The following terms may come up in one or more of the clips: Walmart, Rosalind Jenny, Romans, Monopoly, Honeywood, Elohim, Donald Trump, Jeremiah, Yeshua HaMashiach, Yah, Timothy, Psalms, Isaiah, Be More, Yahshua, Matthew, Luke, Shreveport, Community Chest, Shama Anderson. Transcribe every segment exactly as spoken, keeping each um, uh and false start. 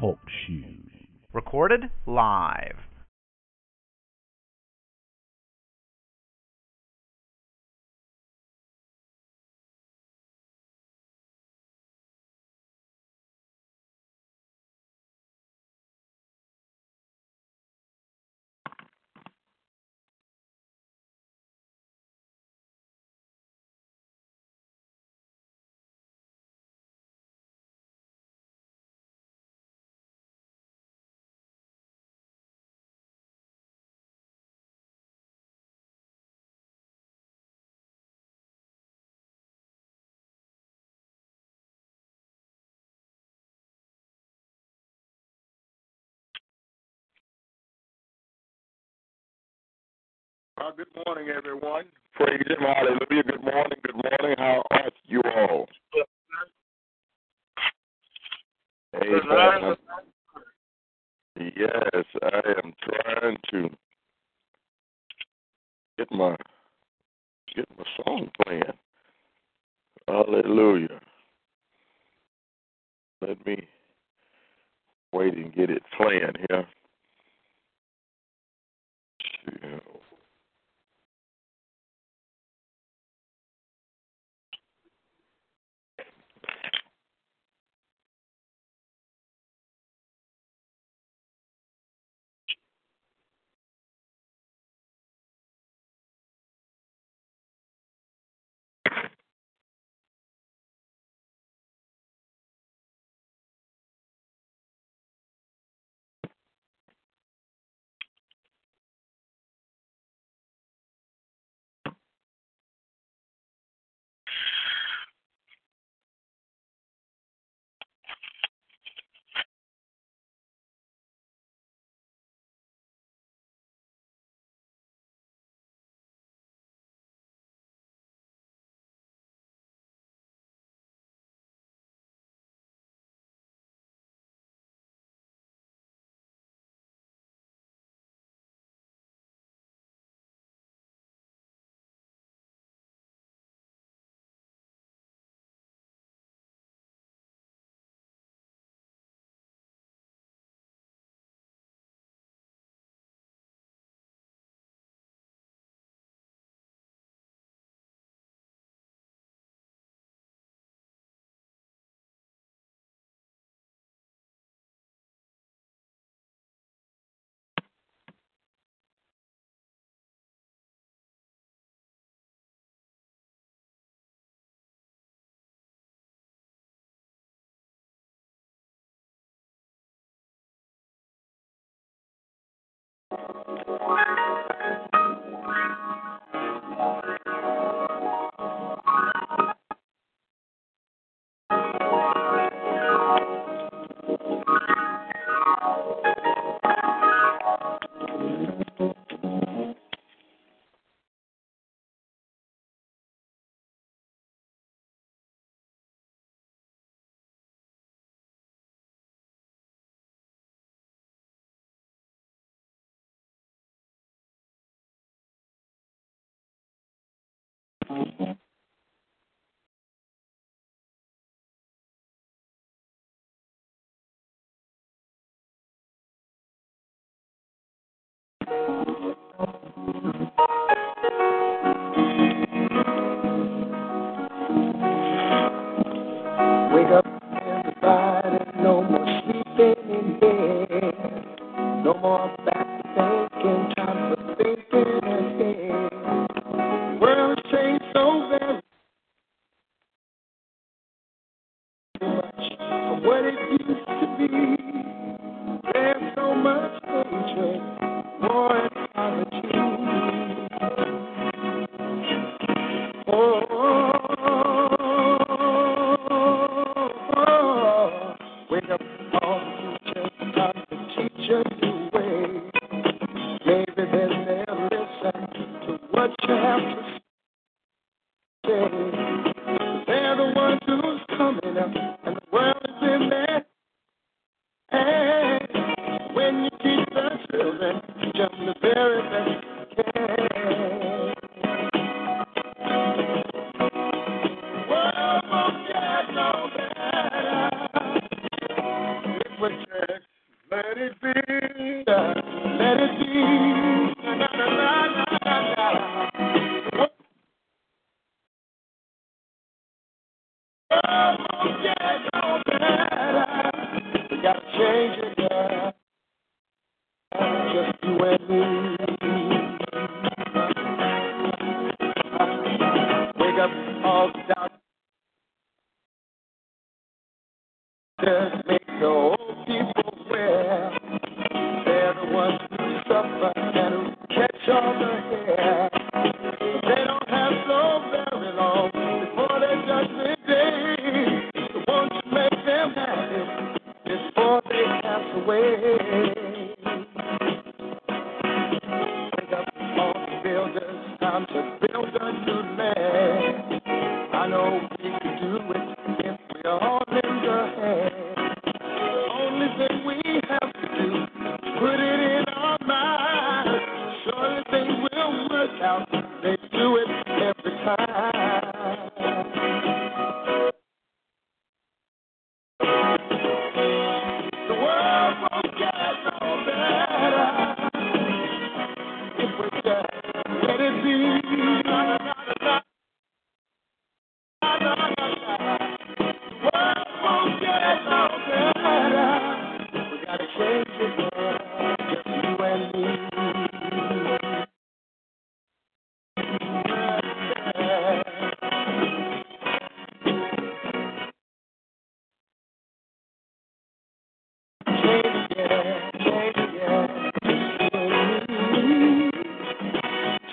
Talk shoes. Recorded live. Uh, good morning, everyone. Praise Him, hallelujah. Good morning, good morning. How are you all? Amen. Yes, I am trying to get my get my song playing. Hallelujah. Let me wait and get it playing here. Yeah. Wake up, everybody, no more sleeping in bed, no more back thinking, time for thinking ahead. World changed so very much from what it used to be. There's so much hatred, war and poverty. Oh. up all the teachers, start to teach us the way. Maybe then they'll listen to what you have to say. They're the ones who's coming up, and the world is in their hands. When you teach the children, just the very best you can. World won't get no better. If we just let it be, let it be. La, la, la, la, la. World won't get no better. We gotta change it, yeah. Just you and me. Wake up all down. Just make the old people aware. They're the ones who suffer and who catch all the hair. They don't have so very long before their judgment day. So won't you make them happy before they pass away? Time to build a new land. I know we can do it if we're all in the hand. The only thing we have to do is put it in our mind. Surely things will work out. They do it every time. The world won't get no better if we just let it be. La, la, la, la, la, la, la. World won't get no better. We gotta change it, girl. Just you and me. Change it, yeah. Change it, yeah.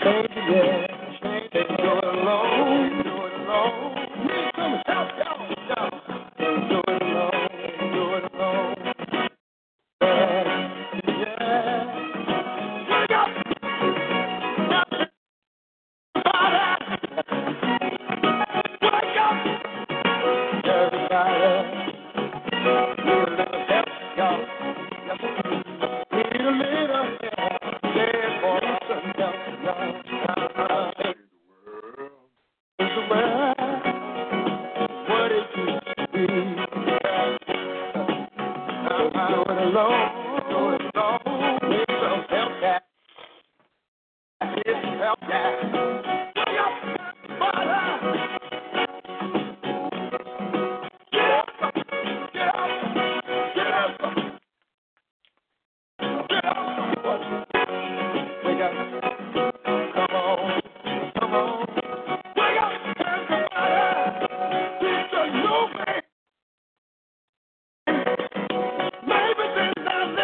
Yeah, change it. Do it alone, do it alone. Need some help, y'all, y'all. Do it alone, do it alone. Yeah, yeah. Here we go. Now, everybody, wake up. Everybody, need a little help, y'all. Need a little help. Yeah, boy, some help, y'all. Maybe there's nothing.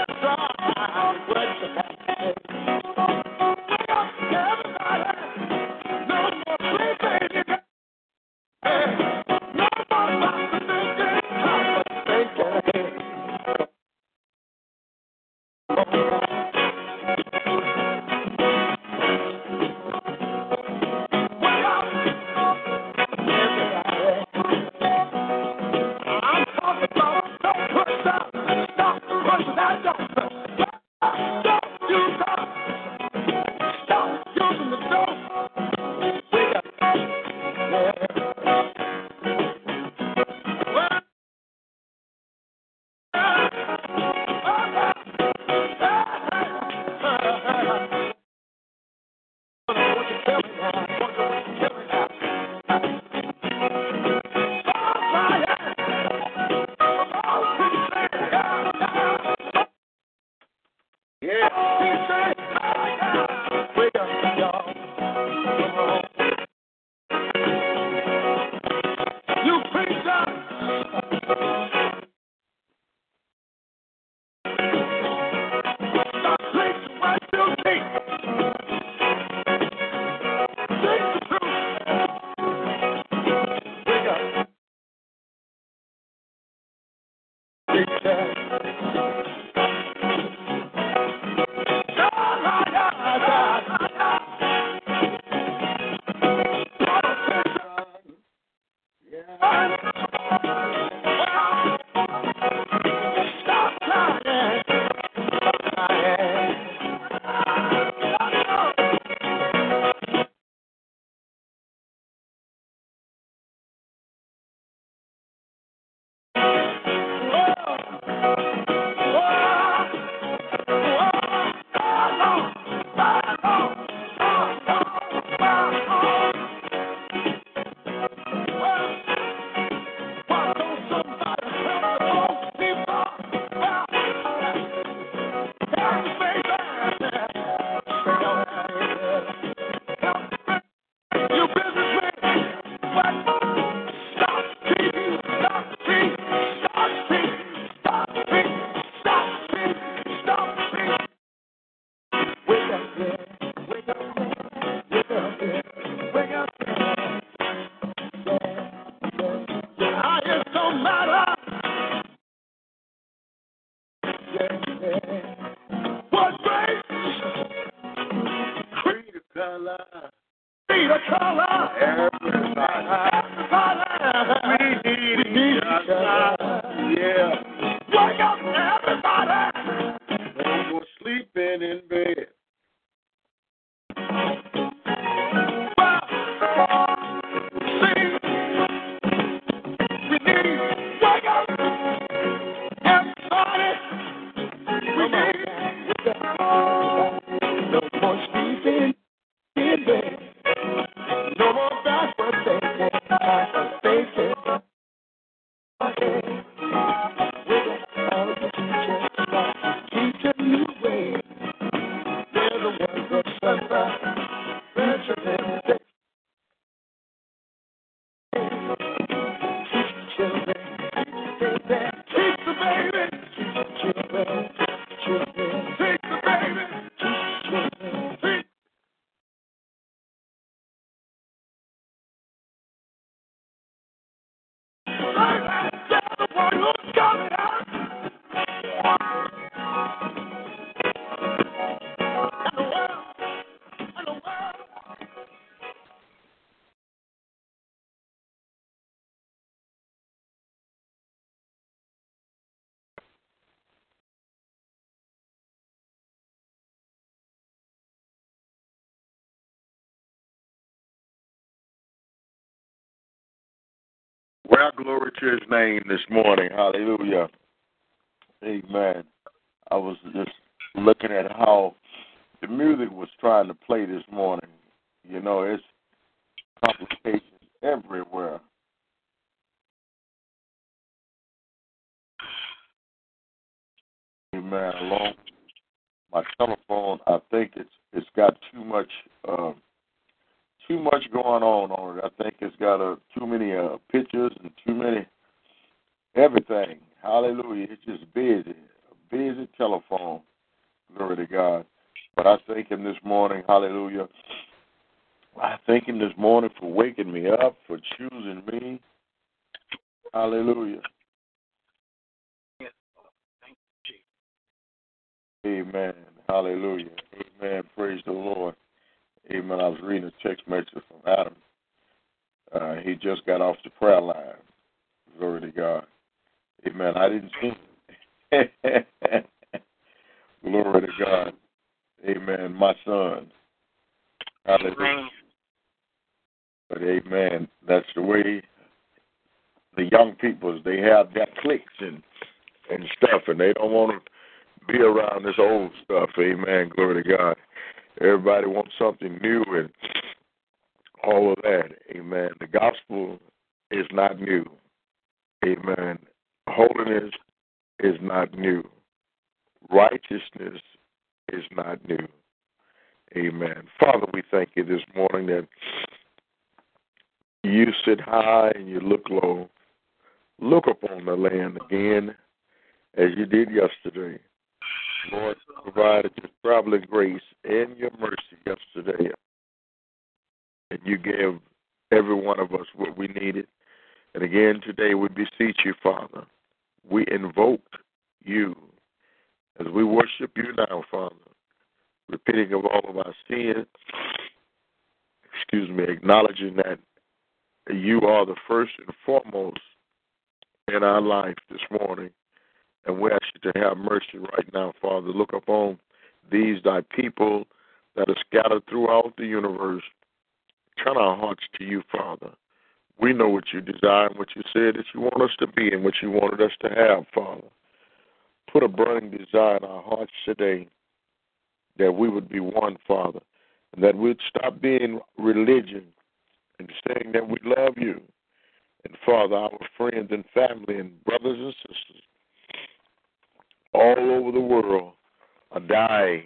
Yeah. Wake up, everybody. Don't go sleeping in bed. Well, glory to his name this morning. Hallelujah. Amen. I was just looking at how the music was trying to play this morning. You know, it's complications everywhere. Amen. Along my telephone, I think it's it's got too much. Uh, Too much going on on it. I think it's got a, too many uh, pictures and too many everything. Hallelujah. It's just busy, a busy telephone. Glory to God. But I thank him this morning. Hallelujah. I thank him this morning for waking me up, for choosing me. Hallelujah. Yes, thank you, Jesus. Amen. Hallelujah. Amen. Praise the Lord. Amen. I was reading a text message from Adam. Uh, he just got off the prayer line. Glory to God. Amen. I didn't see him. Glory to God. Amen. My son. Hallelujah. But amen. That's the way the young people, they have their cliques and, and stuff, and they don't want to be around this old stuff. Amen. Glory to God. Everybody wants something new and all of that. Amen. The gospel is not new. Amen. Holiness is not new. Righteousness is not new. Amen. Father, we thank you this morning that you sit high and you look low. Look upon the land again as you did yesterday. Lord, provided your traveling grace and your mercy yesterday. And you gave every one of us what we needed. And again, today we beseech you, Father. We invoke you as we worship you now, Father, repenting of all of our sins. Excuse me, acknowledging that you are the first and foremost in our life this morning. And we ask you to have mercy right now, Father. Look upon these, thy people, that are scattered throughout the universe. Turn our hearts to you, Father. We know what you desire and what you said that you want us to be and what you wanted us to have, Father. Put a burning desire in our hearts today that we would be one, Father, and that we'd stop being religion and saying that we love you. And, Father, our friends and family and brothers and sisters all over the world are dying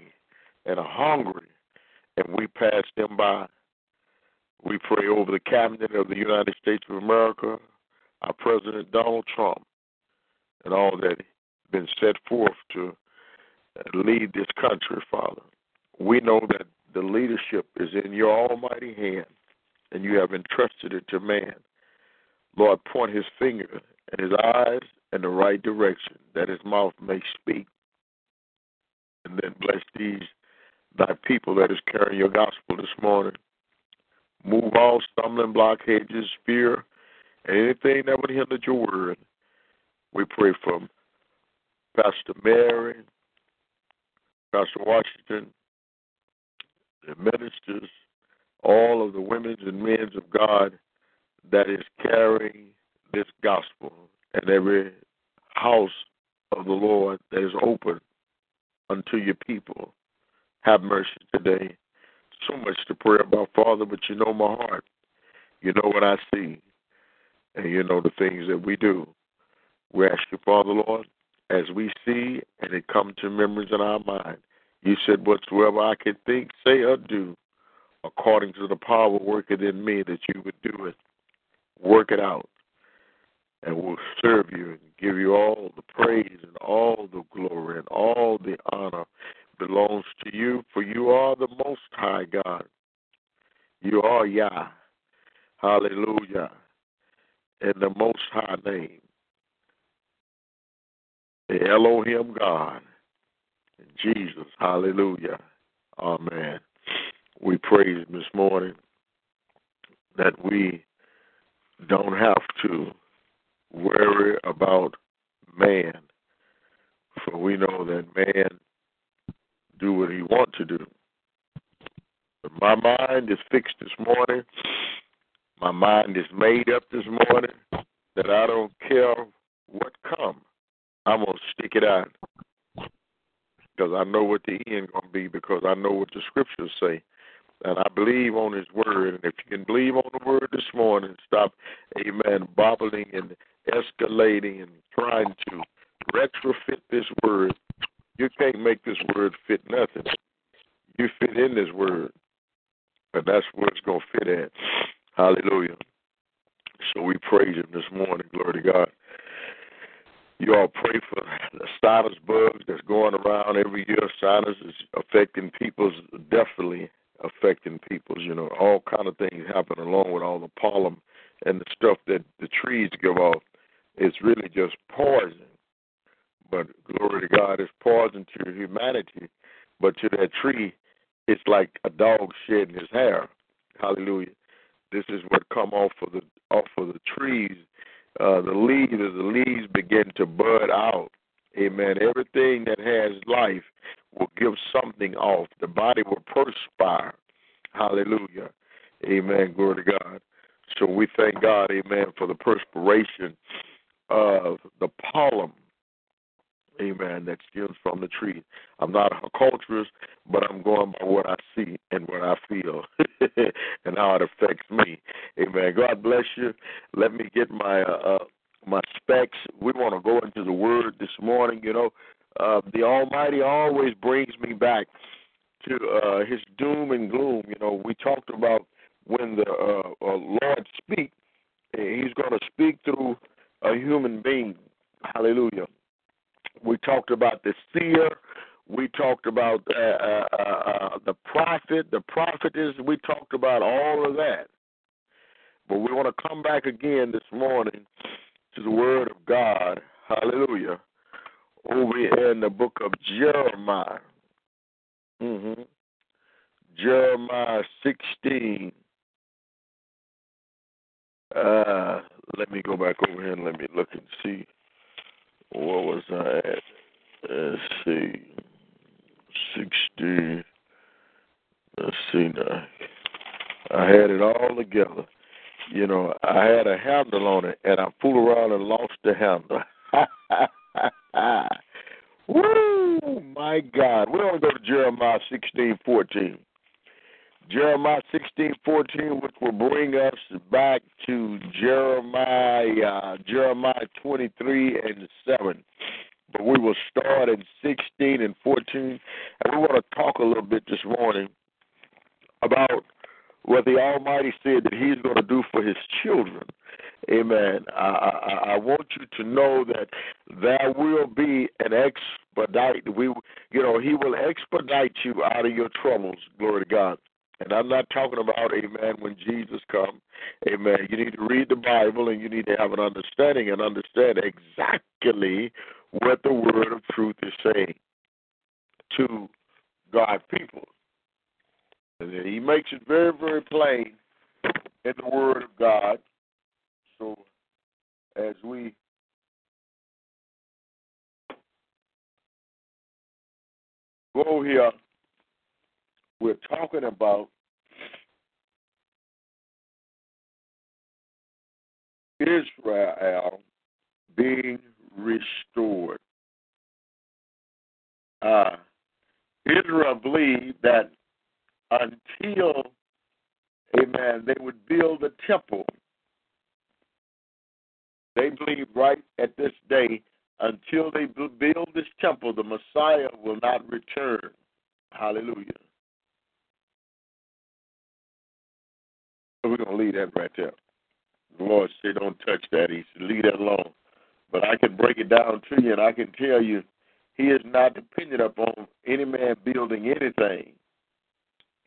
and are hungry, and we pass them by. We pray over the cabinet of the United States of America, our President Donald Trump, and all that have been set forth to lead this country, Father. We know that the leadership is in your almighty hand, and you have entrusted it to man. Lord, point his finger and his eyes in the right direction, that his mouth may speak. And then bless these, thy people that is carrying your gospel this morning. Move all stumbling block, hedges, fear, and anything that would hinder your word, We pray for Pastor Mary, Pastor Washington, the ministers, all of the women and men of God that is carrying this gospel, and every house of the Lord that is open unto your people. Have mercy today. So much to pray about, Father, but you know my heart. You know what I see, and you know the things that we do. We ask you, Father, Lord, as we see and it come to memories in our mind, you said whatsoever I can think, say, or do, according to the power working in me, that you would do it. Work it out, and we'll serve you and give you all the praise and all the glory and all the honor belongs to you, for you are the Most High God. You are Yah. Hallelujah. In the Most High name, the Elohim God, Jesus. Hallelujah. Amen. We praise him this morning that we don't have to worry about man, for we know that man do what he want to do. But my mind is fixed this morning. My mind is made up this morning that I don't care what come. I'm going to stick it out because I know what the end going to be, because I know what the scriptures say. And I believe on his word. And if you can believe on the word this morning, stop, amen, bobbling and escalating and trying to retrofit this word. You can't make this word fit nothing. You fit in this word. And that's where it's going to fit at. Hallelujah. So we praise him this morning. Glory to God. You all pray for the sinus bugs that's going around every year. Sinus is affecting people's, definitely affecting people's, you know, all kind of things happen along with all the pollen and the stuff that the trees give off. It's really just poison. But glory to God, it's poison to humanity. But to that tree, it's like a dog shedding his hair. Hallelujah. This is what come off of the off of the trees. Uh, the leaves, as the leaves begin to bud out, amen, everything that has life will give something off. The body will perspire. Hallelujah. Amen. Glory to God. So we thank God, amen, for the perspiration of the pollen, amen, that stems from the tree. I'm not a horticulturist, but I'm going by what I see and what I feel and how it affects me. Amen. God bless you. Let me get my uh, my specs. We want to go into the Word this morning. You know, uh, the Almighty always brings me back to uh, his doom and gloom. You know, we talked about when the uh, uh, Lord speaks, he's going to speak through a human being. Hallelujah. We talked about the seer. We talked about uh, uh, uh, the prophet, the prophetess. We talked about all of that. But we want to come back again this morning to the Word of God. Hallelujah. Over in the book of Jeremiah. Mm-hmm. Jeremiah sixteen. Uh, let me go back over here and let me look and see. What was I at? Let's see. sixteen. Let's see now. I had it all together. You know, I had a handle on it, and I fooled around and lost the handle. Woo! My God. We're going to go to Jeremiah sixteen fourteen. Jeremiah sixteen fourteen, which will bring us back to Jeremiah, uh, Jeremiah twenty-three and seven. But we will start at sixteen and fourteen. And we want to talk a little bit this morning about what the Almighty said that he's going to do for his children. Amen. I, I, I want you to know that there will be an expedite. We, you know, he will expedite you out of your troubles. Glory to God. And I'm not talking about, amen, when Jesus comes. Amen. You need to read the Bible and you need to have an understanding and understand exactly what the word of truth is saying to God's people. And he makes it very, very plain in the word of God. So as we go here, we're talking about Israel being restored. Uh, Israel believed that until, amen, they would build the temple. They believe right at this day, until they build this temple, the Messiah will not return. Hallelujah. So we're going to leave that right there. The Lord said, don't touch that. He said, leave that alone. But I can break it down to you, and I can tell you, he is not dependent upon any man building anything.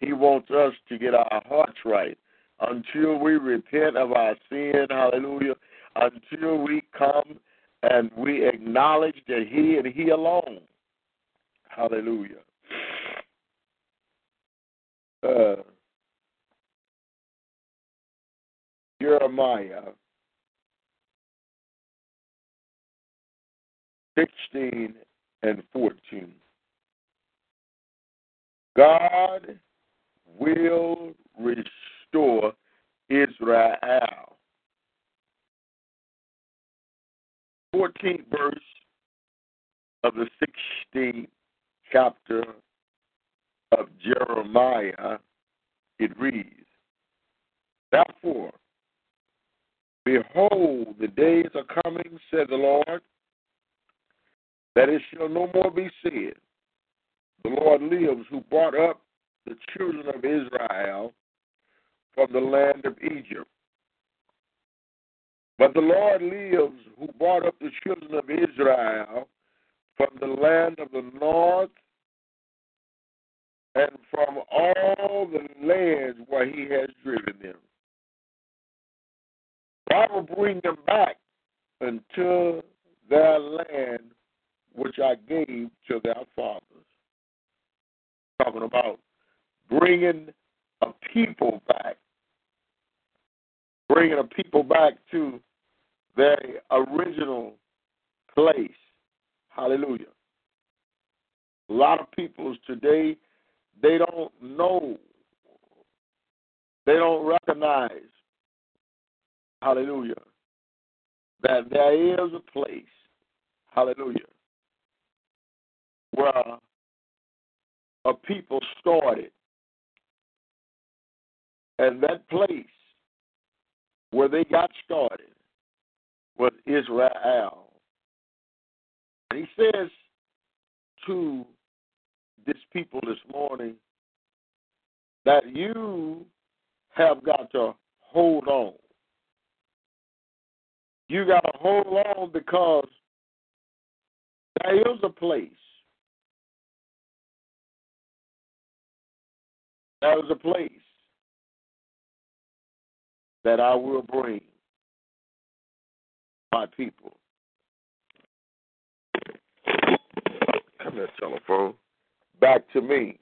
He wants us to get our hearts right until we repent of our sin, hallelujah, until we come and we acknowledge that he and he alone, hallelujah. Uh, Jeremiah sixteen and fourteen. God will restore Israel. fourteenth verse of the sixteenth chapter of Jeremiah, it reads, therefore, behold, the days are coming, said the Lord, that it shall no more be said, the Lord lives who brought up the children of Israel from the land of Egypt. But the Lord lives who brought up the children of Israel from the land of the north and from all the lands where he has driven them. I will bring them back unto their land which I gave to their fathers. Talking about bringing a people back, bringing a people back to their original place. Hallelujah. A lot of peoples today, they don't know, they don't recognize, hallelujah, that there is a place, hallelujah, where a people started. And that place where they got started was Israel. And he says to this people this morning that you have got to hold on. You got to hold on because there is a place. There is a place that I will bring my people. Come here, telephone. Back to me.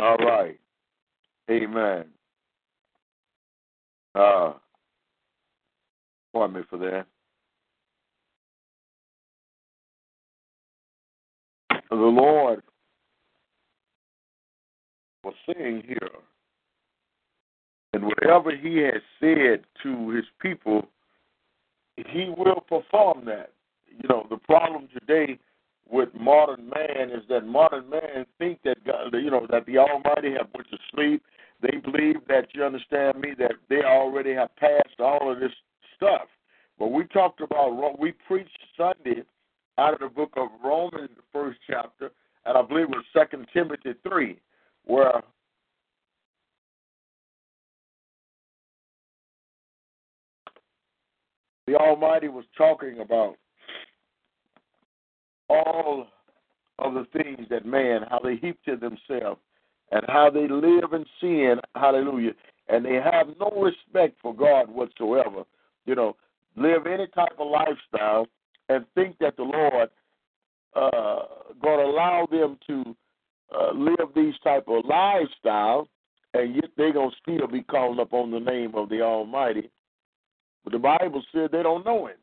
All right. Amen. Uh, pardon me for that. The Lord was saying here, and whatever he has said to his people, he will perform that. You know, the problem today with modern man is that modern man think that God, you know, that the Almighty have put to sleep. They believe that, you understand me, that they already have passed all of this stuff. But we talked about, we preached Sunday out of the book of Romans, the first chapter, and I believe it was Second Timothy three, where the Almighty was talking about all of the things that man, how they heap to themselves, and how they live in sin, hallelujah, and they have no respect for God whatsoever, you know, live any type of lifestyle and think that the Lord uh, going to allow them to uh, live these type of lifestyles, and yet they're going to still be called up on the name of the Almighty. But the Bible said they don't know him.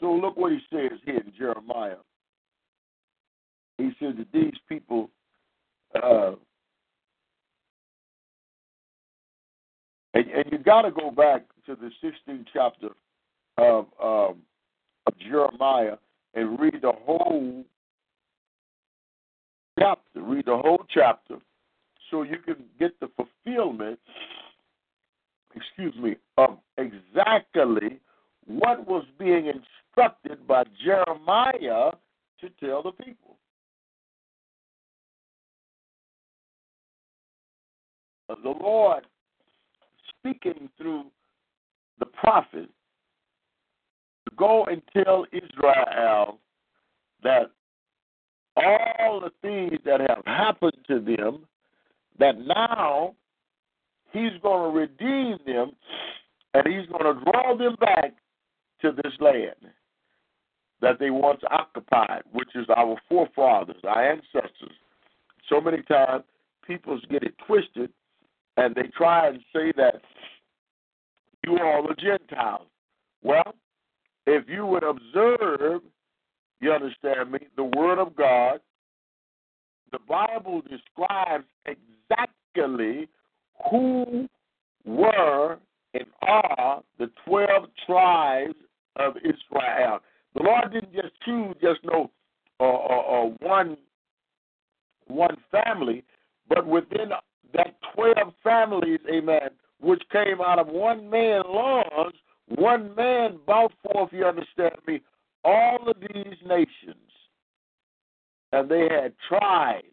So look what he says here in Jeremiah. He says that these people... Uh, And, and you got to go back to the sixteenth chapter of, um, of Jeremiah and read the whole chapter, read the whole chapter, so you can get the fulfillment, excuse me, of exactly what was being instructed by Jeremiah to tell the people. The Lord speaking through the prophet to go and tell Israel that all the things that have happened to them, that now he's going to redeem them and he's going to draw them back to this land that they once occupied, which is our forefathers, our ancestors. So many times people get it twisted, and they try and say that you all are Gentiles. Well, if you would observe, you understand me, the Word of God, the Bible describes exactly who were and are the twelve tribes of Israel. The Lord didn't just choose just no uh, uh, uh, one one family, but within that twelve families, amen, which came out of one man's loins, one man brought forth, you understand me, all of these nations. And they had tribes,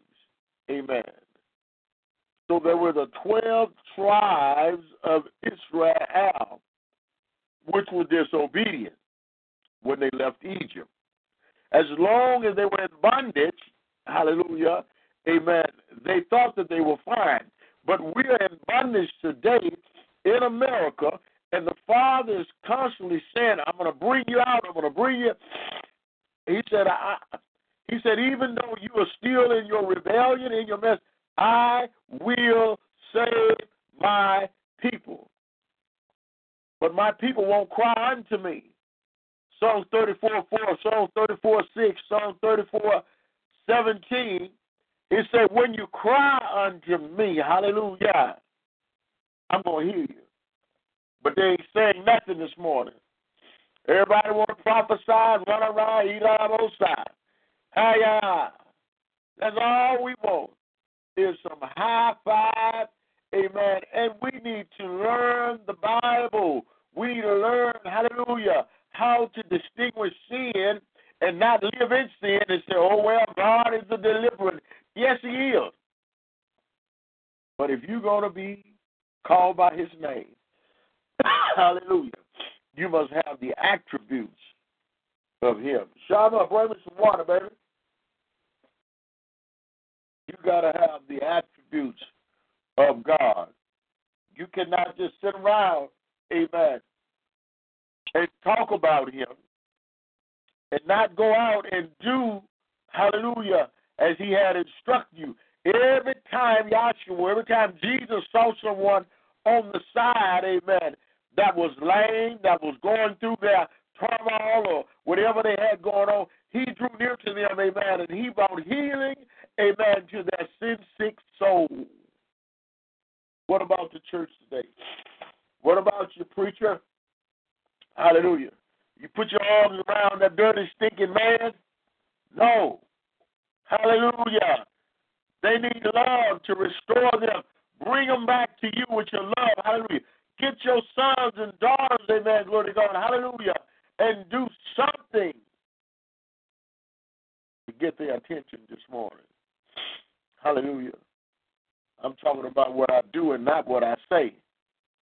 amen. So there were the twelve tribes of Israel, which were disobedient when they left Egypt. As long as they were in bondage, hallelujah, amen, they thought that they were fine. But we are in bondage today in America, and the Father is constantly saying, I'm going to bring you out, I'm going to bring you. He said, I, He said, even though you are still in your rebellion, in your mess, I will save my people. But my people won't cry unto me. Psalm thirty-four four, Psalm thirty-four six, Psalm thirty-four seventeen. It said, when you cry unto me, hallelujah, I'm going to hear you. But they ain't saying nothing this morning. Everybody want to prophesy, run around, eat out of those sides. Hi-ya. That's all we want is some high five, amen. And we need to learn the Bible. We need to learn, hallelujah, how to distinguish sin and not live in sin and say, oh, well, God is the deliverer. Yes, he is. But if you're going to be called by his name, hallelujah, you must have the attributes of him. Shama, bring me some water, baby. You got to have the attributes of God. You cannot just sit around, amen, and talk about him and not go out and do, hallelujah, as he had instructed you. Every time Yahshua, every time Jesus saw someone on the side, amen, that was lame, that was going through their turmoil or whatever they had going on, he drew near to them, amen, and he brought healing, amen, to their sin-sick soul. What about the church today? What about your preacher? Hallelujah. You put your arms around that dirty, stinking man? No. Hallelujah. They need love to restore them. Bring them back to you with your love. Hallelujah. Get your sons and daughters, amen, glory to God. Hallelujah. And do something to get their attention this morning. Hallelujah. I'm talking about what I do and not what I say.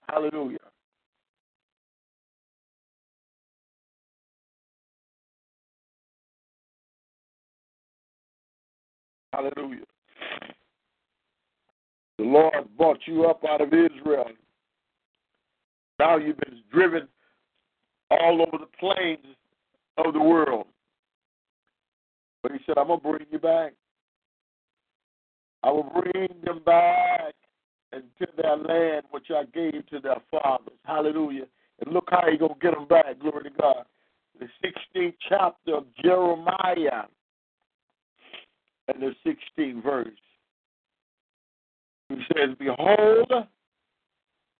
Hallelujah. Hallelujah. The Lord brought you up out of Israel. Now you've been driven all over the plains of the world. But he said, I'm going to bring you back. I will bring them back into their land, which I gave to their fathers. Hallelujah. And look how he's going to get them back. Glory to God. The sixteenth chapter of Jeremiah and the sixteenth verse. He says, behold,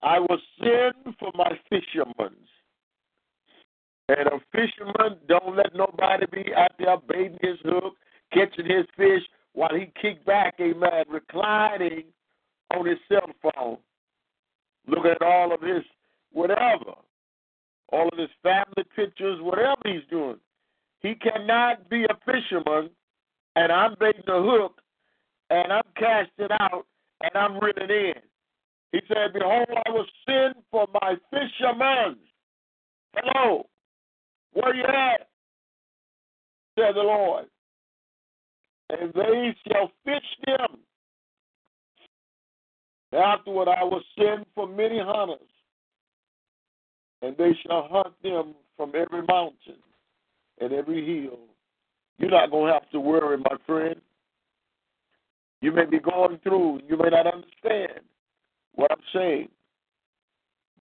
I will send for my fishermen. And a fisherman don't let nobody be out there baiting his hook, catching his fish, while he kicked back, amen, reclining on his cell phone, looking at all of his whatever, all of his family pictures, whatever he's doing. He cannot be a fisherman, and I'm baiting the hook, and I'm casting out, and I'm reeling in. He said, behold, I will send for my fishermen. Hello, where you at? Said the Lord. And they shall fish them. Afterward I will send for many hunters, and they shall hunt them from every mountain and every hill. You're not going to have to worry, my friend. You may be going through. You may not understand what I'm saying.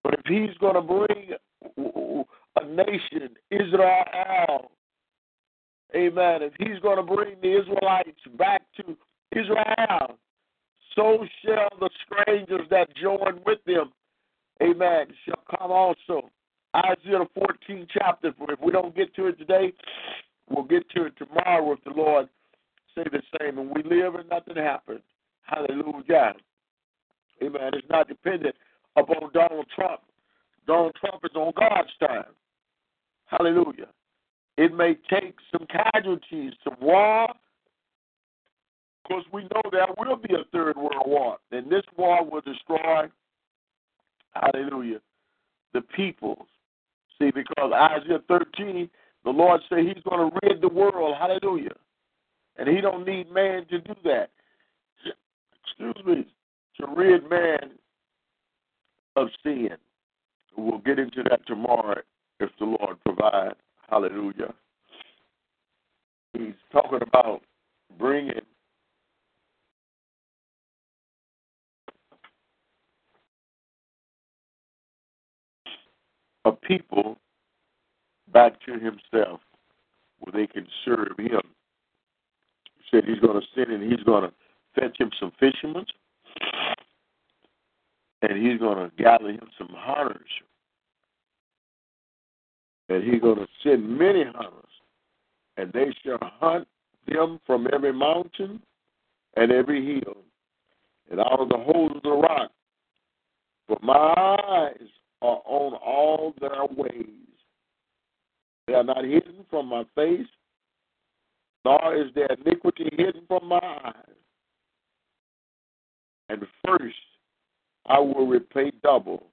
But if he's going to bring a nation, Israel, out, amen, if he's going to bring the Israelites back to Israel, so shall the strangers that join with them, amen, shall come also. Isaiah fourteen chapter, if we don't get to it today, we'll get to it tomorrow if the Lord say the same. And we live and nothing happens. Hallelujah. Amen. It's not dependent upon Donald Trump. Donald Trump is on God's time. Hallelujah. It may take some casualties, some war, because we know there will be a third world war. And this war will destroy, hallelujah, the peoples. See, because Isaiah thirteen, the Lord said he's going to rid the world, hallelujah. And he don't need man to do that. Excuse me, to rid man of sin. We'll get into that tomorrow if the Lord provides. Hallelujah. He's talking about bringing a people back to himself where they can serve him. He said he's going to send and he's going to fetch him some fishermen, and he's going to gather him some hunters. And he's going to send many hunters, and they shall hunt them from every mountain and every hill, and out of the holes of the rock. For my eyes are on all their ways. They are not hidden from my face, nor is their iniquity hidden from my eyes. And first I will repay double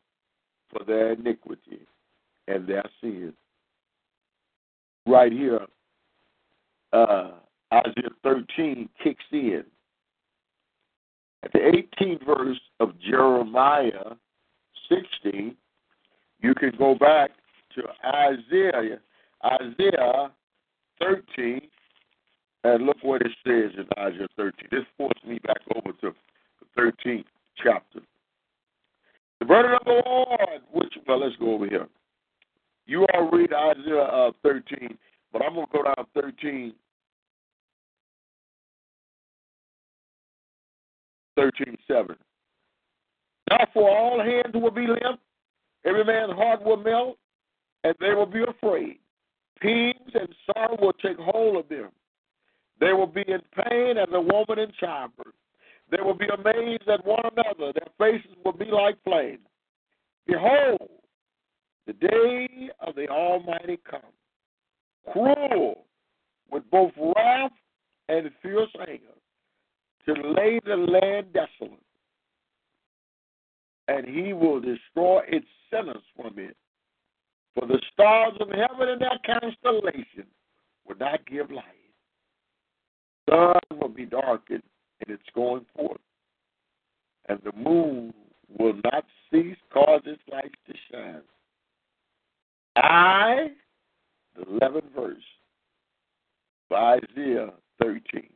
for their iniquity and their sins. Right here, uh, Isaiah thirteen kicks in. At the eighteenth verse of Jeremiah sixteen, you can go back to Isaiah, Isaiah thirteen, And look what it says in Isaiah thirteen. This forced me back over to the thirteenth chapter. The burden of the Lord, which, well, let's go over here. You all read Isaiah uh, thirteen, but I'm going to go down thirteen, thirteen seven. Now for all hands will be limp, every man's heart will melt, and they will be afraid. Pains and sorrow will take hold of them. They will be in pain as a woman in childbirth. They will be amazed at one another. Their faces will be like flames. Behold, the day of the Almighty comes, cruel with both wrath and fierce anger, to lay the land desolate, and he will destroy its sinners from it. For the stars of heaven and their constellation will not give light. The sun will be darkened in its going forth, and the moon will not cease cause its lights to shine. I, the eleventh verse of Isaiah thirteen.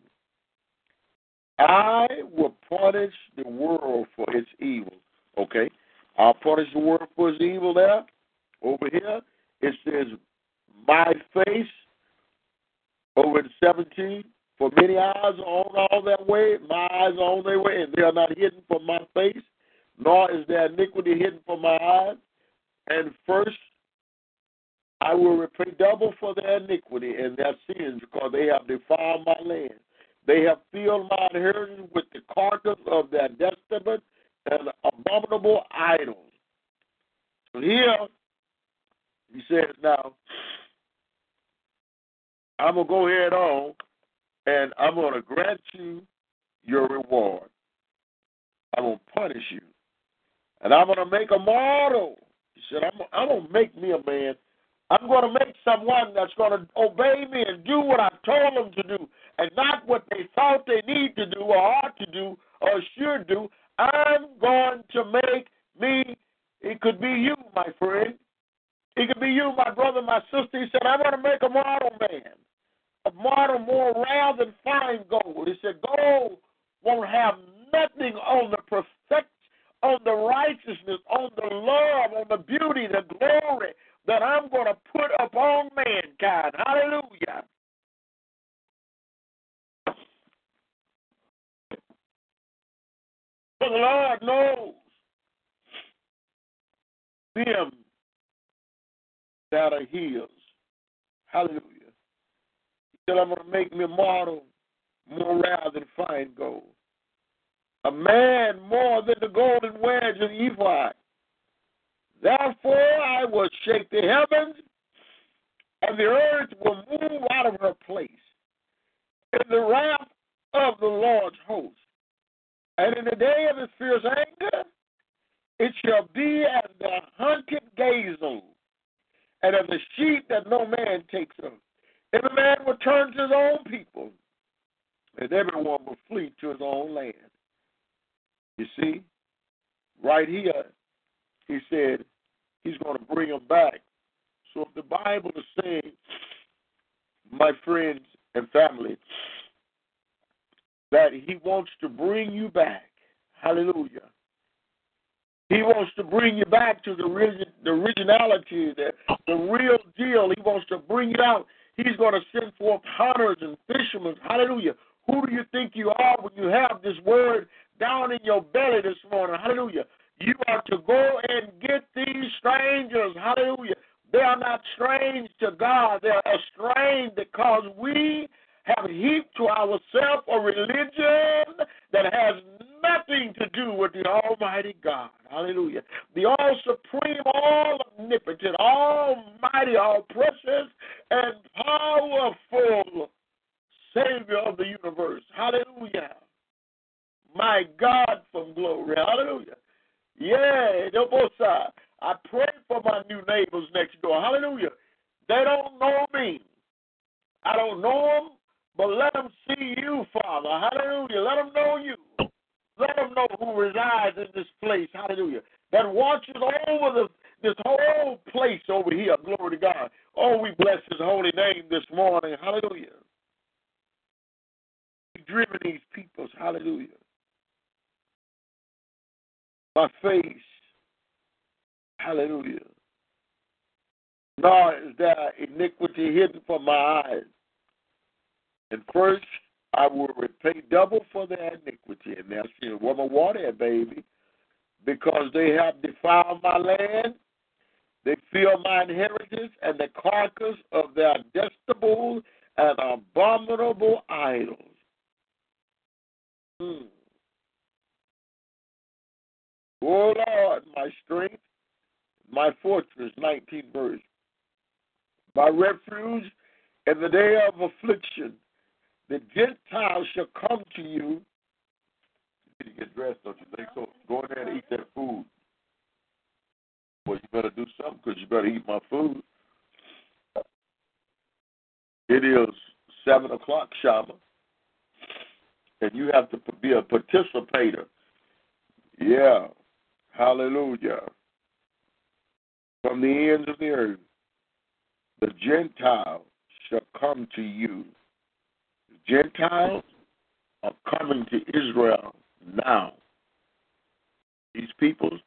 I will punish the world for its evil. Okay, I'll punish the world for its evil there. Over here, it says, my face, over in seventeen, for many eyes are on all that way, my eyes are on their way, and they are not hidden from my face, nor is their iniquity hidden from my eyes. And first, I will repay double for their iniquity and their sins, because they have defiled my land. They have filled my inheritance with the carcass of their detestable and abominable idols. So here, he says now, I'm going to go ahead on, and I'm going to grant you your reward. I'm going to punish you. And I'm going to make a model. He said, I'm, I'm going to make me a man. I'm going to make someone that's going to obey me and do what I told them to do, and not what they thought they need to do or ought to do or should do. I'm going to make me, it could be you, my friend. It could be you, my brother, my sister. He said, I'm going to make a model man, a model more rare than fine gold. He said, gold won't have nothing on the perfect, on the righteousness, on the love, on the beauty, the glory that I'm going to put upon mankind. Hallelujah. For the Lord knows them that are his. Hallelujah. He said, I'm going to make me a model more rare than fine gold, a man more than the golden wedge of Ephod. Therefore I will shake the heavens, and the earth will move out of her place in the wrath of the Lord's host. And in the day of his fierce anger, it shall be as the hunted gazelle, and as a sheep that no man takes up. Every man will turn to his own people, and everyone will flee to his own land. You see, right here, he said he's going to bring them back. So if the Bible is saying, my friends and family, that he wants to bring you back, hallelujah, he wants to bring you back to the, origin, the originality, the, the real deal. He wants to bring it out. He's going to send forth hunters and fishermen, hallelujah. Who do you think you are when you have this word down in your belly this morning? Hallelujah. You are to go and get these strangers. Hallelujah. They are not strange to God. They are estranged because we have heaped to ourselves a religion that has nothing to do with the Almighty God. Hallelujah. The all-supreme, all-omnipotent, almighty, all-precious, and powerful Savior of the universe. Hallelujah. My God from glory. Hallelujah. Yeah, I pray for my new neighbors next door. Hallelujah. They don't know me. I don't know them, but let them see you, Father. Hallelujah. Let them know you. Let them know who resides in this place. Hallelujah. That watches over the, this whole place over here. Glory to God. Oh, we bless his holy name this morning. Hallelujah. driven these peoples, hallelujah, by faith, hallelujah. Nor is there iniquity hidden from my eyes. And first, I will repay double for their iniquity. And now she said, woman, water, baby, because they have defiled my land. They fill my inheritance and the carcass of their detestable and abominable idols. Mm. Oh, Lord, my strength, my fortress, nineteenth verse. My refuge in the day of affliction. The Gentiles shall come to you. You need to get dressed, don't you think so? Go in there and eat that food. Well, you better do something because you better eat my food. It is seven o'clock, Shama, and you have to be a participator. Yeah, hallelujah. From the ends of the earth, the Gentiles shall come to you. The Gentiles are coming to Israel now. These peoples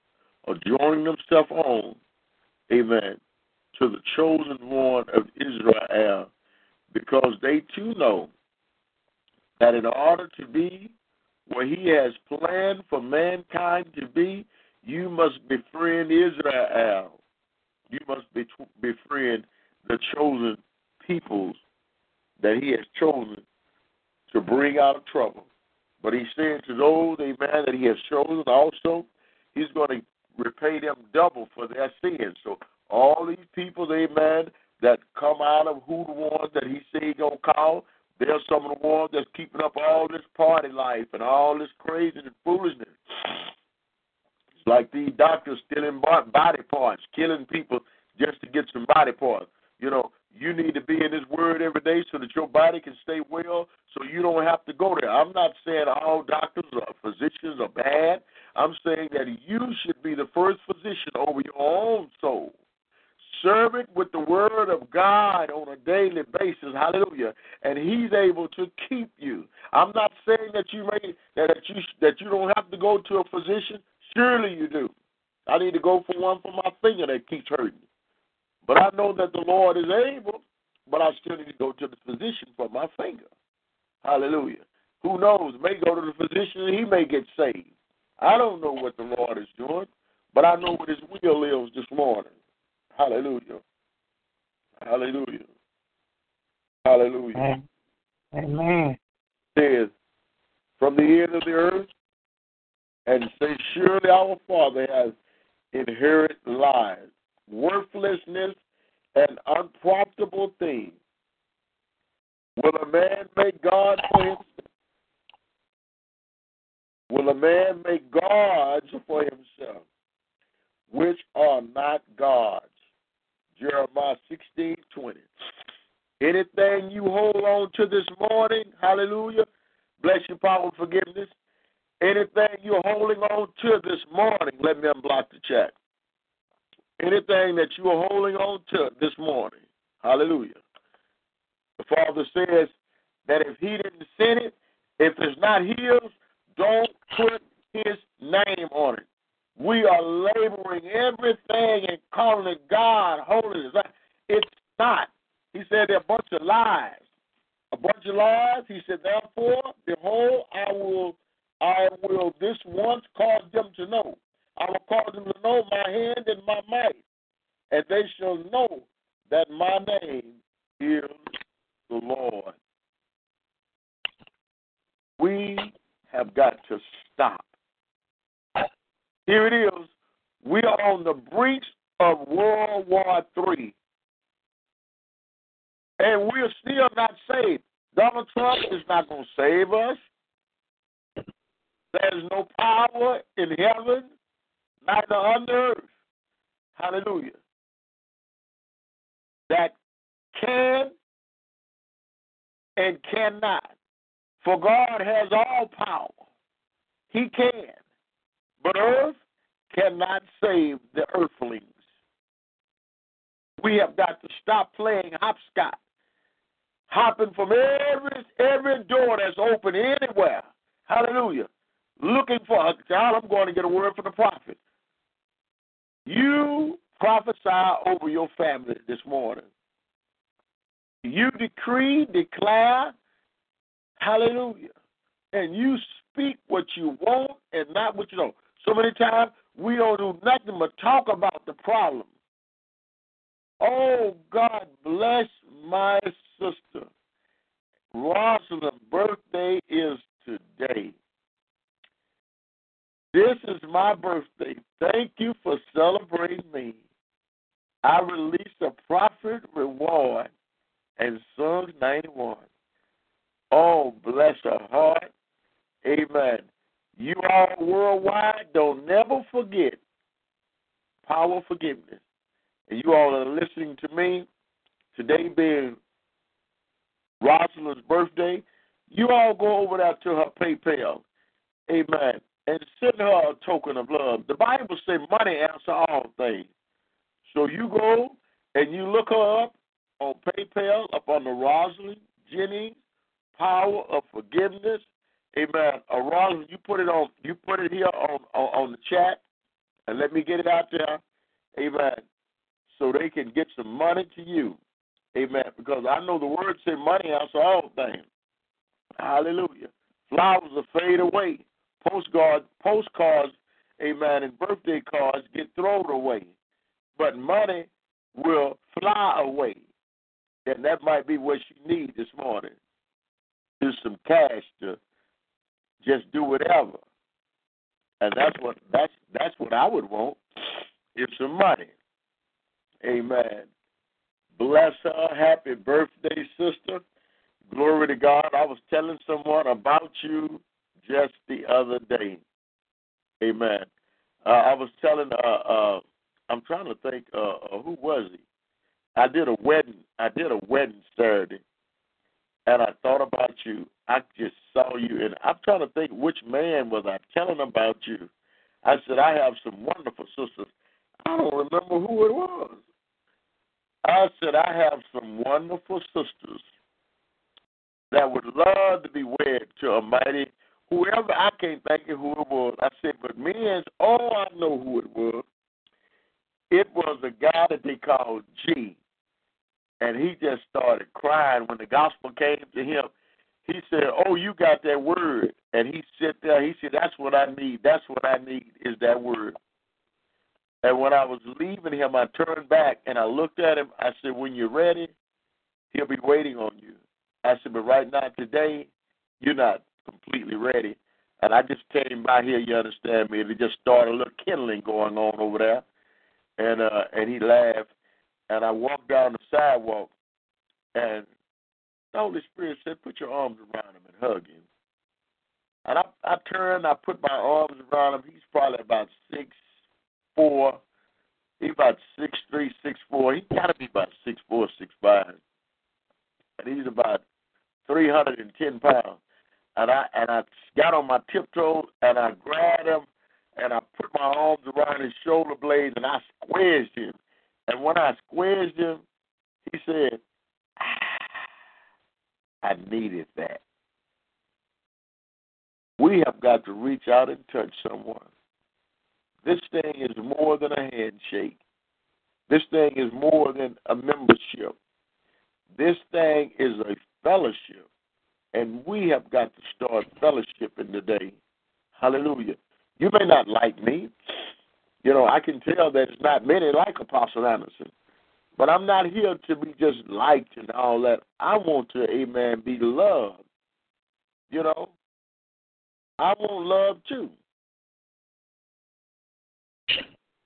are joining themselves on, amen, to the chosen one of Israel, because they too know that in order to be where he has planned for mankind to be, you must befriend Israel. You must be, befriend the chosen peoples that he has chosen to bring out of trouble. But he's saying to those, amen, that he has chosen also, he's going to repay them double for their sins. So all these people, amen, that come out of who the ones that he said he's going to call, they're some of the ones that's keeping up all this party life and all this crazy and foolishness. It's like these doctors stealing body parts, killing people just to get some body parts. You know, you need to be in this word every day so that your body can stay well so you don't have to go there. I'm not saying all doctors or physicians are bad. I'm saying that you should be the first physician over your own soul. Serve it with the word of God on a daily basis, hallelujah, and he's able to keep you. I'm not saying that you may, that you that you don't have to go to a physician. Surely you do. I need to go for one for my finger that keeps hurting. But I know that the Lord is able, but I still need to go to the physician for my finger. Hallelujah. Who knows? May go to the physician and he may get saved. I don't know what the Lord is doing, but I know what his will is this morning. Hallelujah. Hallelujah. Hallelujah. Amen. It says, from the end of the earth, and say, surely our Father has inherited lies, worthlessness, and unprofitable things. Will a man make God for himself? Will a man make gods for himself, which are not gods? Jeremiah sixteen twenty. Anything you hold on to this morning, hallelujah, bless your power of forgiveness. Anything you're holding on to this morning, let me unblock the chat. Anything that you are holding on to this morning, hallelujah. The Father says that if he didn't send it, if it's not his, don't put his name on it. We are laboring everything and calling it God, holiness. It's not. He said there are a bunch of lies. A bunch of lies. He said, therefore, behold, I will I will this once cause them to know. I will cause them to know my hand and my might, and they shall know that my name is the Lord. We have got to stop. Here it is. We are on the breach of World War Three, and we are still not saved. Donald Trump is not going to save us. There's no power in heaven, neither on the earth, hallelujah, that can and cannot. For God has all power. He can. But earth cannot save the earthlings. We have got to stop playing hopscotch. hopping from every every door that's open anywhere. Hallelujah. Looking for, God, I'm going to get a word from the prophet. You prophesy over your family this morning. You decree, declare, hallelujah, and you speak what you want and not what you don't. So many times we don't do nothing but talk about the problem. Oh, God bless my sister. Rosalind's birthday is today. This is my birthday. Thank you for celebrating me. I release a profit reward and Psalms ninety-one. Oh, bless her heart. Amen. You all worldwide, don't never forget power of forgiveness. And you all are listening to me today being Rosalind's birthday. You all go over there to her PayPal. Amen. And send her a token of love. The Bible says money answers all things. So you go and you look her up on PayPal, up on the Rosalind Jenny Power of Forgiveness. Amen. Uh, Rosalind, you put it on. You put it here on, on on the chat, and let me get it out there. Amen. So they can get some money to you. Amen. Because I know the word says money answers all things. Hallelujah. Flowers will fade away. Postcard, postcards, amen, and birthday cards get thrown away. But money will fly away. And that might be what you need this morning. Is some cash to just do whatever. And that's what that's that's what I would want, is some money. Amen. Bless her. Happy birthday, sister. Glory to God. I was telling someone about you just the other day. Amen. Uh, I was telling, uh, uh, I'm trying to think, uh, who was he? I did a wedding. I did a wedding Saturday, and I thought about you. I just saw you, and I'm trying to think which man was I telling about you. I said, I have some wonderful sisters. I don't remember who it was. I said, I have some wonderful sisters that would love to be wed to a mighty, whoever, I can't think of who it was. I said, but men's, oh, I know who it was. It was a guy that they called G, and he just started crying when the gospel came to him. He said, oh, you got that word. And he sat there. He said, that's what I need. That's what I need is that word. And when I was leaving him, I turned back, and I looked at him. I said, when you're ready, he'll be waiting on you. I said, but right now today, you're not completely ready. And I just came by here, you understand me, and it just started a little kindling going on over there. And uh, and he laughed. And I walked down the sidewalk, and the Holy Spirit said, put your arms around him and hug him. And I, I turned, I put my arms around him. He's probably about six foot four. He's about six three, six four. He's got to be about six four, six five. And he's about three hundred ten pounds. And I and I got on my tiptoes, and I grabbed him, and I put my arms around his shoulder blades, and I squeezed him. And when I squeezed him, he said, ah, I needed that. We have got to reach out and touch someone. This thing is more than a handshake. This thing is more than a membership. This thing is a fellowship. And we have got to start fellowshipping today. Hallelujah. You may not like me. You know, I can tell that it's not many like Apostle Anderson. But I'm not here to be just liked and all that. I want to, amen, be loved. You know, I want love too.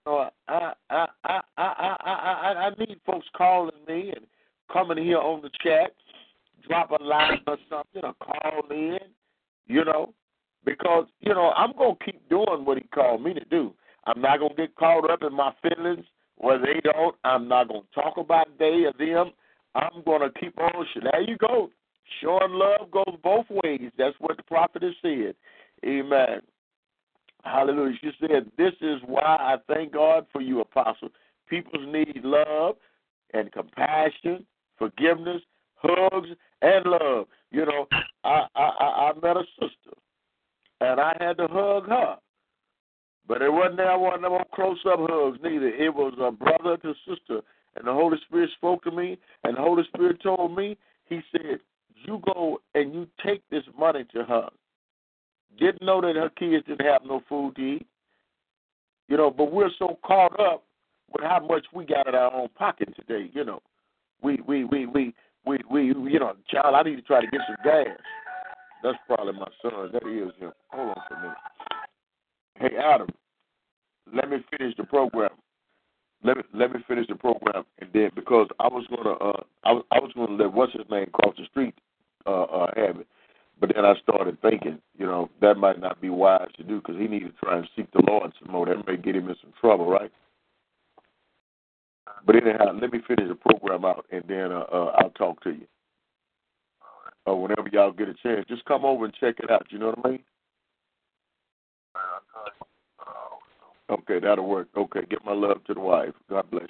So I, I, I, I, I, I, I need folks calling me and coming here on the chat. Drop a line or something, or call in, you know, because, you know, I'm going to keep doing what he called me to do. I'm not going to get caught up in my feelings where they don't. I'm not going to talk about they or them. I'm going to keep on. There you go. Showing love goes both ways. That's what the prophet has said. Amen. Hallelujah. She said, this is why I thank God for you, Apostle. People need love and compassion, forgiveness, hugs, and love. You know, I, I, I, I met a sister, and I had to hug her. But it wasn't that one of them close-up hugs neither. It was a brother to sister, and the Holy Spirit spoke to me, and the Holy Spirit told me, he said, you go and you take this money to her. Didn't know that her kids didn't have no food to eat. You know, but we're so caught up with how much we got in our own pocket today, you know. We, we, we, we, we, we, you know, child, I need to try to get some gas. That's probably my son. That is him. Hold on for a minute. Hey, Adam, let me finish the program. Let me let me finish the program, and then because I was gonna uh, I was I was gonna let what's his name cross the street uh, uh, have it, but then I started thinking, you know, that might not be wise to do because he needs to try and seek the Lord some more. That may get him in some trouble, right? But anyhow, let me finish the program out, and then uh, uh, I'll talk to you. Uh, whenever y'all get a chance, just come over and check it out. You know what I mean? Okay, that'll work. Okay, get my love to the wife. God bless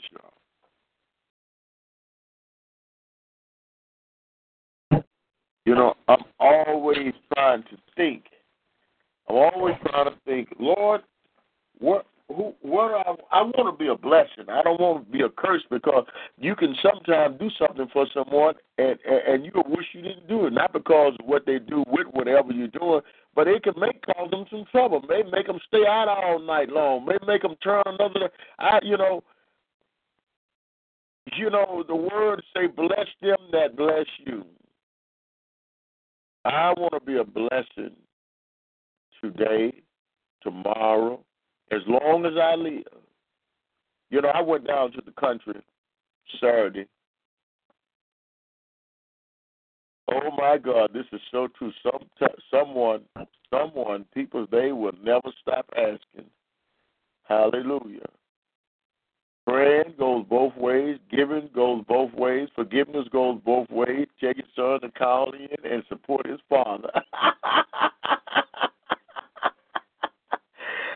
y'all. You know, I'm always trying to think. I'm always trying to think, Lord, what, who, what? I, I want to be a blessing. I don't want to be a curse because you can sometimes do something for someone and, and, and you wish you didn't do it, not because of what they do with whatever you're doing, but it can make cause them some trouble. May make them stay out all night long. May make them turn another. I, you know, you know the words say, "Bless them that bless you." I want to be a blessing today, tomorrow, as long as I live. You know, I went down to the country Saturday. Oh, my God, this is so true. Some t- someone, someone, people, they will never stop asking. Hallelujah. Praying goes both ways. Giving goes both ways. Forgiveness goes both ways. Take your son to call in and support his father.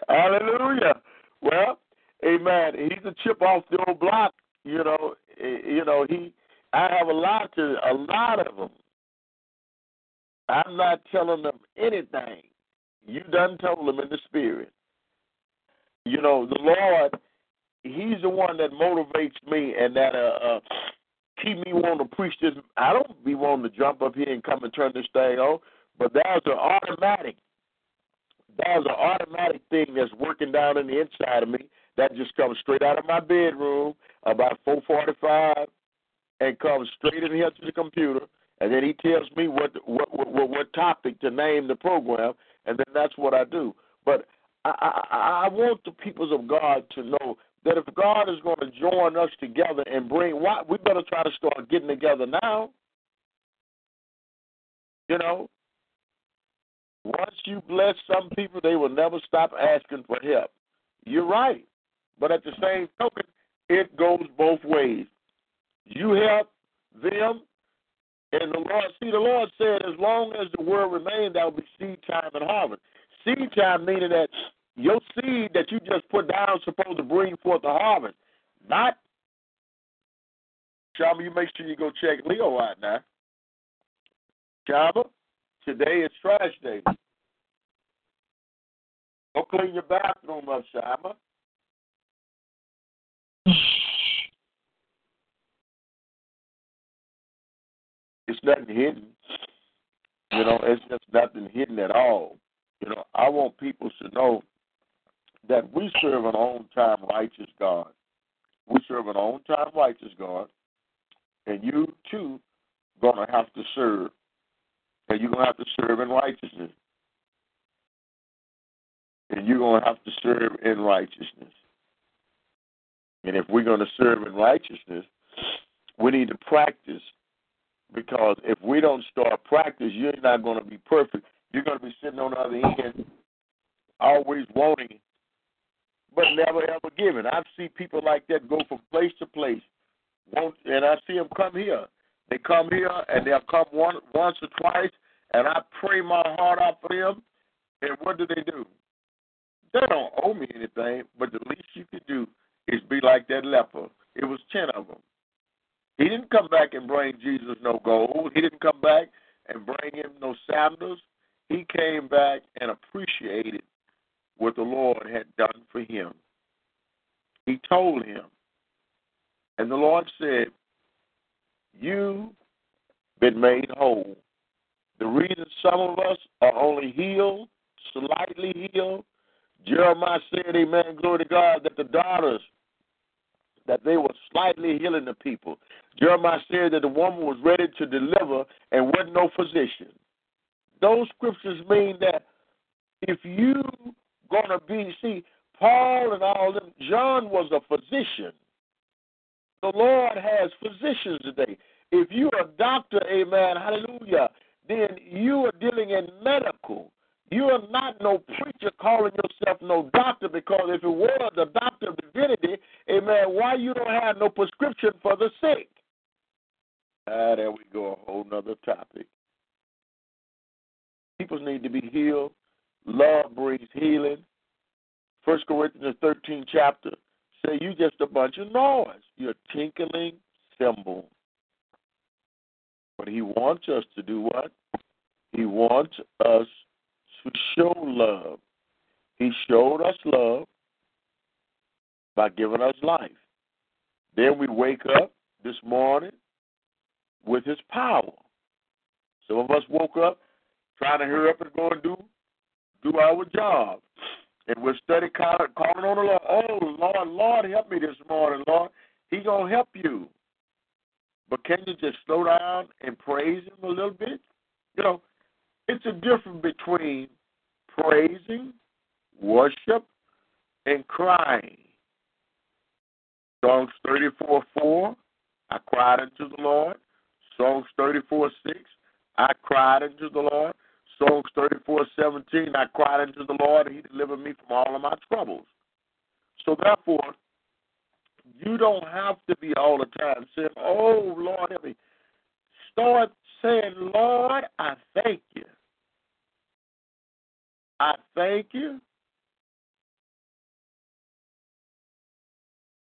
Hallelujah. Well, amen. He's a chip off the old block. You know, you know, he. I have a lot to, a lot of them. I'm not telling them anything. You done told them in the spirit. You know, the Lord, he's the one that motivates me and that uh, uh, keep me wanting to preach this. I don't be wanting to jump up here and come and turn this thing on, but there's an automatic, there's an automatic thing that's working down in the inside of me that just comes straight out of my bedroom about four forty-five and comes straight in here to the computer. And then he tells me what what, what what topic to name the program, and then that's what I do. But I, I, I want the peoples of God to know that if God is going to join us together and bring, why, we better try to start getting together now. You know, once you bless some people, they will never stop asking for help. You're right. But at the same token, it goes both ways. You help them. And the Lord, see, the Lord said, as long as the word remains, there will be seed time and harvest. Seed time meaning that your seed that you just put down is supposed to bring forth the harvest. Not, Shama, you make sure you go check Leo out now. Shama, today is trash day. Go clean your bathroom up, Shama. It's nothing hidden, you know, it's just nothing hidden at all. You know, I want people to know that we serve an on-time righteous God. We serve an on-time righteous God, and you, too, going to have to serve, and you're going to have to serve in righteousness. And you're going to have to serve in righteousness. And if we're going to serve in righteousness, we need to practice. Because if we don't start practice, you're not going to be perfect. You're going to be sitting on the other end, always wanting, but never, ever giving. I see people like that go from place to place, and I see them come here. They come here, and they'll come one, once or twice, and I pray my heart out for them, and what do they do? They don't owe me anything, but the least you can do is be like that leper. It was ten of them. He didn't come back and bring Jesus no gold. He didn't come back and bring him no sandals. He came back and appreciated what the Lord had done for him. He told him. And the Lord said, you've been made whole. The reason some of us are only healed, slightly healed, Jeremiah said, amen, glory to God, that the daughters, that they were slightly healing the people. Jeremiah said that the woman was ready to deliver and wasn't no physician. Those scriptures mean that if you going to be, see, Paul and all them, John was a physician. The Lord has physicians today. If you're a doctor, amen, hallelujah, then you are dealing in medical. You are not no preacher calling yourself no doctor, because if it were the doctor of divinity, amen, why you don't have no prescription for the sick? Ah, there we go, a whole nother topic. People need to be healed. Love brings healing. First Corinthians thirteen chapter say you just a bunch of noise. You're a tinkling cymbal. But he wants us to do what? He wants us to show love. He showed us love by giving us life. Then we wake up this morning with his power. Some of us woke up trying to hurry up and go and do, do our job. And we're studying, calling on the Lord. Oh, Lord, Lord, help me this morning, Lord. He's going to help you. But can you just slow down and praise him a little bit? You know, it's a difference between praising, worship, and crying. Psalms thirty-four four, I cried unto the Lord. Psalms thirty-four six, I cried unto the Lord. Psalms thirty-four seventeen, I cried unto the Lord, and he delivered me from all of my troubles. So therefore, you don't have to be all the time saying, oh, Lord, help me. Start saying, Lord, I thank you. I thank you.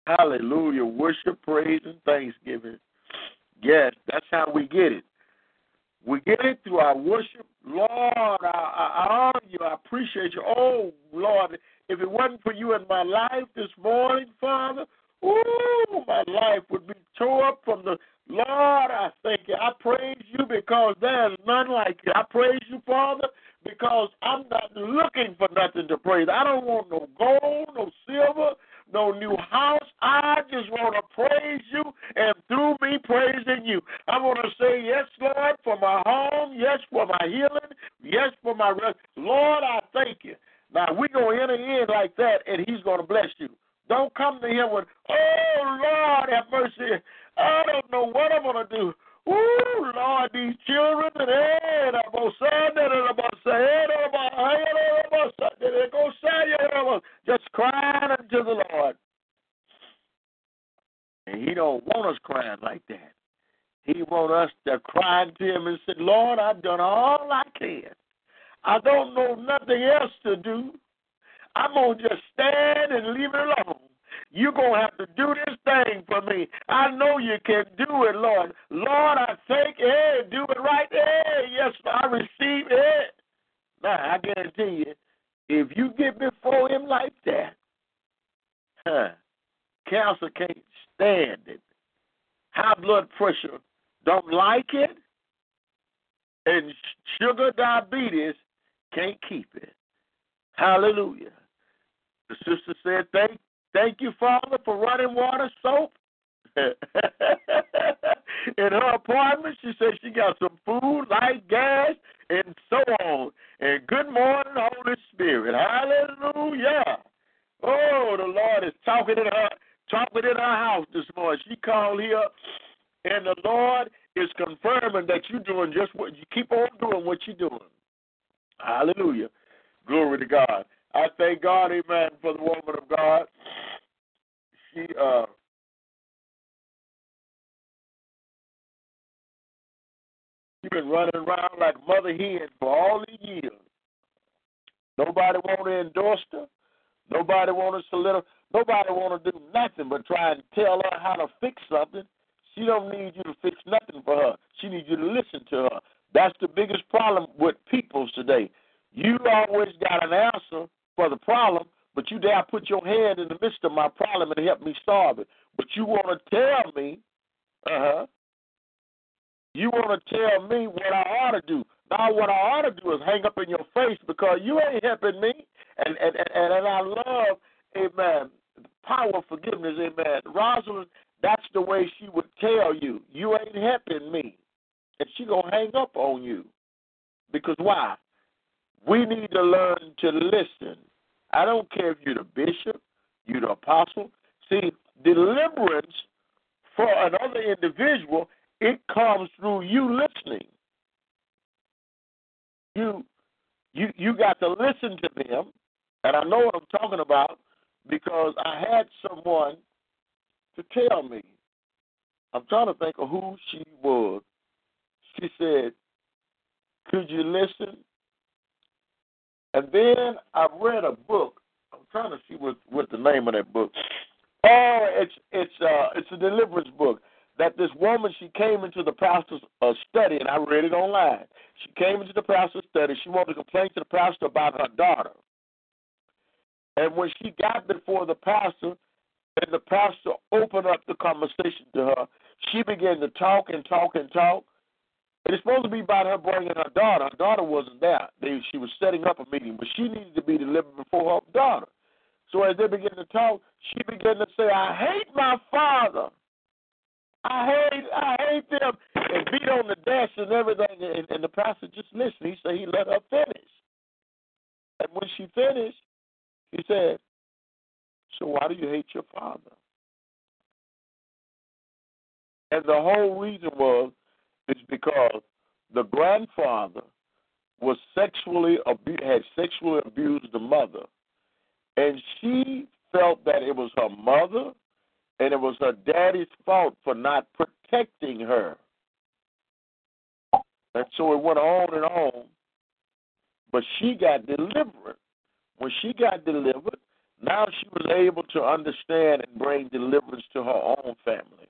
Hallelujah. Worship, praise, and thanksgiving. Yes, that's how we get it. We get it through our worship. Lord, I, I, I honor you. I appreciate you. Oh, Lord, if it wasn't for you in my life this morning, Father, ooh, my life would be tore up from the, Lord, I thank you. I praise you because there's none like you. I praise you, Father, because I'm not looking for nothing to praise. I don't want no gold, no silver, no new house. I just want to praise you, and through me praising you, I want to say yes, Lord, for my home, yes, for my healing, yes, for my rest. Lord, I thank you. Now, we're going to enter in like that, and he's going to bless you. Don't come to him with, oh, Lord, have mercy. I don't know what I'm going to do. Ooh, Lord, these children, and and I'm going to say, and I'm going to say, and I'm going to say, and I'm going to say, just crying unto the Lord. And he don't want us crying like that. He want us to cry to him and say, Lord, I've done all I can. I don't know nothing else to do. I'm going to just stand and leave it alone. You're going to have to do this thing for me. I know you can do it, Lord. Lord, I thank you. Hey, do it right there. Hey, yes, I receive it. Now, I guarantee you, if you get before him like that, huh, cancer can't stand it. High blood pressure don't like it, and sugar diabetes can't keep it. Hallelujah. The sister said, thank, thank you, Father, for running water, soap. In her apartment, she said she got some food, light, gas, and so on. And good morning, Holy Spirit. Hallelujah. Oh, the Lord is talking in her, talking in her house this morning. She called here, and the Lord is confirming that you're doing just what you keep on doing what you're doing. Hallelujah. Glory to God. I thank God, amen, for the woman of God. She uh, she been running around like Mother Hen for all these years. Nobody want to endorse her. Nobody want to solidify. Nobody want to do nothing but try and tell her how to fix something. She don't need you to fix nothing for her. She needs you to listen to her. That's the biggest problem with peoples today. You always got an answer for the problem, but you dare put your hand in the midst of my problem and help me solve it. But you want to tell me, uh-huh, you want to tell me what I ought to do. Now what I ought to do is hang up in your face because you ain't helping me. And and, and, and I love, amen, the power of forgiveness, amen. Rosalind, that's the way she would tell you, you ain't helping me. And she going to hang up on you. Because why? We need to learn to listen. I don't care if you're the bishop, you're the apostle. See, deliverance for another individual, it comes through you listening. You you, you got to listen to them, and I know what I'm talking about because I had someone to tell me. I'm trying to think of who she was. She said, could you listen? And then I read a book. I'm trying to see what, what the name of that book. Oh, it's it's uh, it's a deliverance book that this woman, she came into the pastor's uh, study, and I read it online. She came into the pastor's study. She wanted to complain to the pastor about her daughter. And when she got before the pastor, and the pastor opened up the conversation to her, she began to talk and talk and talk. It was supposed to be about her bringing her daughter. Her daughter wasn't there. They, she was setting up a meeting, but she needed to be delivered before her daughter. So as they began to talk, she began to say, I hate my father. I hate I hate them, and beat on the desk and everything. And, and the pastor just listened. He said he let her finish. And when she finished, he said, so why do you hate your father? And the whole reason was, it's because the grandfather was sexually abu- had sexually abused the mother, and she felt that it was her mother and it was her daddy's fault for not protecting her. And so it went on and on, but she got delivered. When she got delivered, now she was able to understand and bring deliverance to her own family.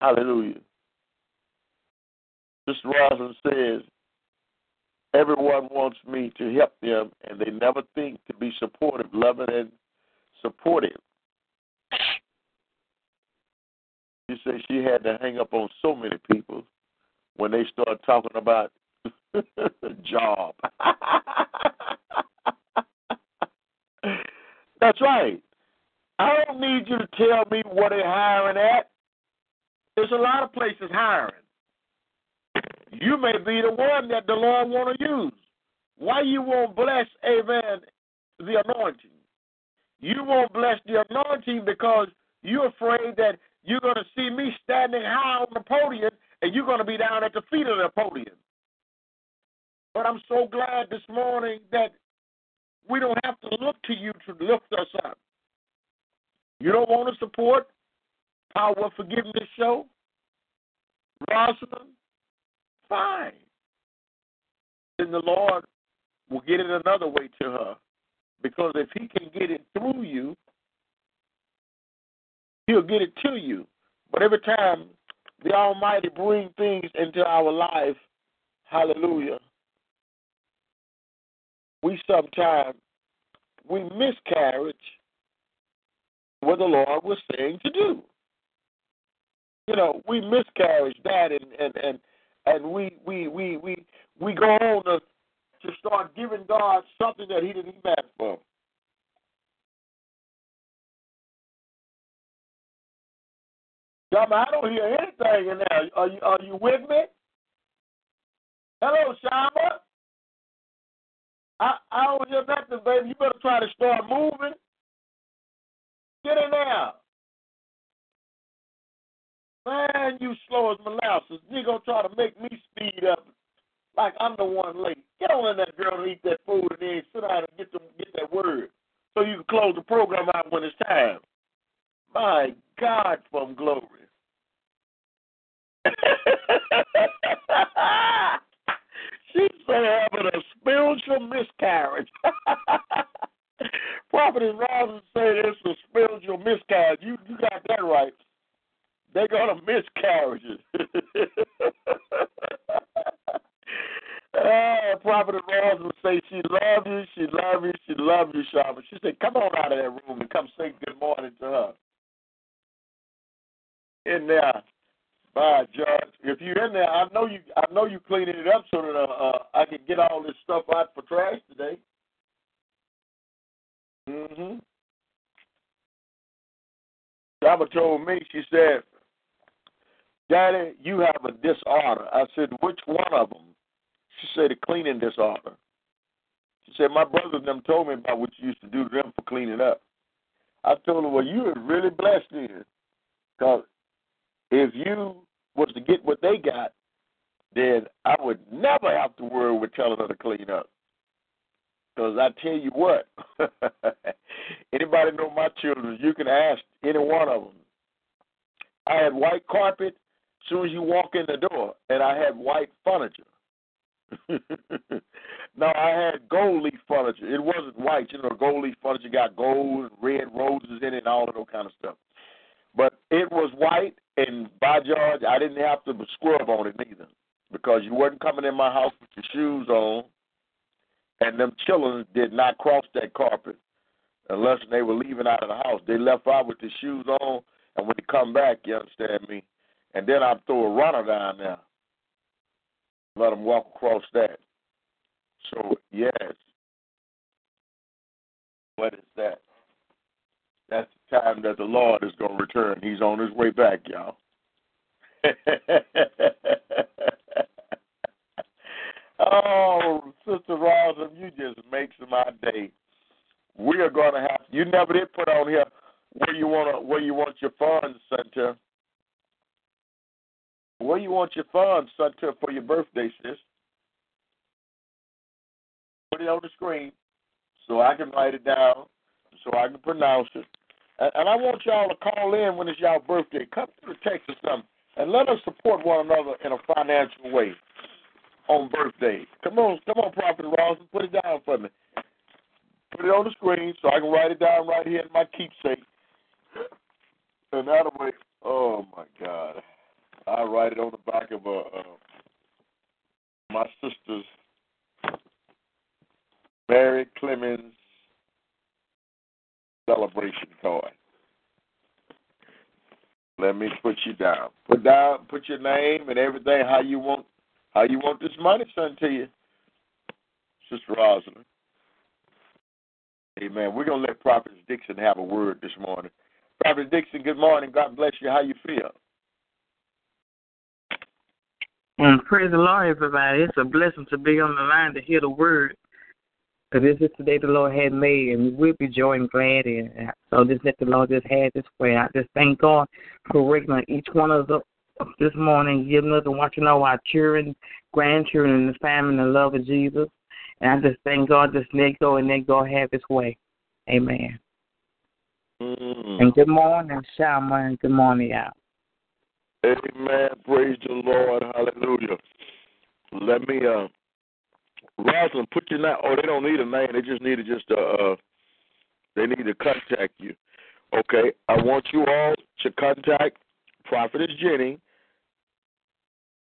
Hallelujah. Sister Rosalind says, everyone wants me to help them, and they never think to be supportive, loving, and supportive. She said she had to hang up on so many people when they started talking about job. That's right. I don't need you to tell me what they're hiring at. There's a lot of places hiring. You may be the one that the Lord want to use. Why you won't bless, amen, the anointing? You won't bless the anointing because you're afraid that you're going to see me standing high on the podium and you're going to be down at the feet of the podium. But I'm so glad this morning that we don't have to look to you to lift us up. You don't want to support Power of Forgiveness Show? Rosalind? Fine. Then the Lord will get it another way to her. Because if he can get it through you, he'll get it to you. But every time the Almighty brings things into our life, hallelujah, we sometimes, we miscarriage what the Lord was saying to do. You know, we miscarriage that and, and, and And we we, we, we we go on to, to start giving God something that he didn't even ask for. God, I don't hear anything in there. Are you, are you with me? Hello, Shama. I, I don't hear nothing, baby. You better try to start moving. Get in there. Man, you slow as molasses. You're going to try to make me speed up like I'm the one late. Get on in that girl and eat that food and then sit down and get to, get that word so you can close the program out when it's time. My God, from glory. She's having a spiritual miscarriage. Prophet Robinson said it's a spiritual miscarriage. You, you got that right. They're going to miss carriages. uh, Prophet Rose would say, she loves you, she loves you, she loves you, Sharma. She said, come on out of that room and come say good morning to her. In there. By George. If you're in there, I know you I know you cleaning it up so that uh, I can get all this stuff out for trash today. Mm-hmm. Java told me, she said, Daddy, you have a disorder. I said, which one of them? She said, a cleaning disorder. She said, my brothers and them told me about what you used to do to them for cleaning up. I told her, well, you were really blessed then. Because if you was to get what they got, then I would never have to worry with telling her to clean up. Because I tell you what, anybody know my children, you can ask any one of them. I had white carpet as soon as you walk in the door, and I had white furniture. No, I had gold leaf furniture. It wasn't white. You know, gold leaf furniture got gold and red roses in it and all of that kind of stuff. But it was white, and by George, I didn't have to scrub on it neither, because you weren't coming in my house with your shoes on. And them children did not cross that carpet unless they were leaving out of the house. They left out with their shoes on, and when they come back, you understand me? And then I throw a runner down there, let them walk across that. So, yes. What is that? That's the time that the Lord is going to return. He's on his way back, y'all. Oh, Sister Roslyn, you just make my day. We are going to have. You never did put on here where you want to, where you want your funds sent to. Where you want your funds sent to for your birthday, sis? Put it on the screen so I can write it down, so I can pronounce it. And, and I want y'all to call in when it's y'all birthday. Come to the text or something, and let us support one another in a financial way. On birthdays. Come on, come on, Prophet Ross, put it down for me. Put it on the screen so I can write it down right here in my keepsake. And that way, oh my God, I write it on the back of a, uh, my sister's Mary Clemens celebration card. Let me put you down. Put down, put your name and everything how you want. How you want this money sent to you, Sister Rosalind? Amen. We're going to let Prophet Dixon have a word this morning. Prophet Dixon, good morning. God bless you. How you feel? Well, praise the Lord, everybody. It's a blessing to be on the line to hear the word. Because this is the day the Lord had made, and we'll be joy and glad in it. So just let the Lord just have this way. I just thank God for waking on each one of us this morning, giving us and watching all our children, grandchildren, and the family, and the love of Jesus. And I just thank God, just let go and let God have his way. Amen. Mm. And good morning, Shama, and good morning, y'all. Amen. Praise the Lord. Hallelujah. Let me, uh, Rosalind, put your name. Oh, they don't need a name. They just need to just, uh, uh, they need to contact you. Okay. I want you all to contact Prophetess Jenny.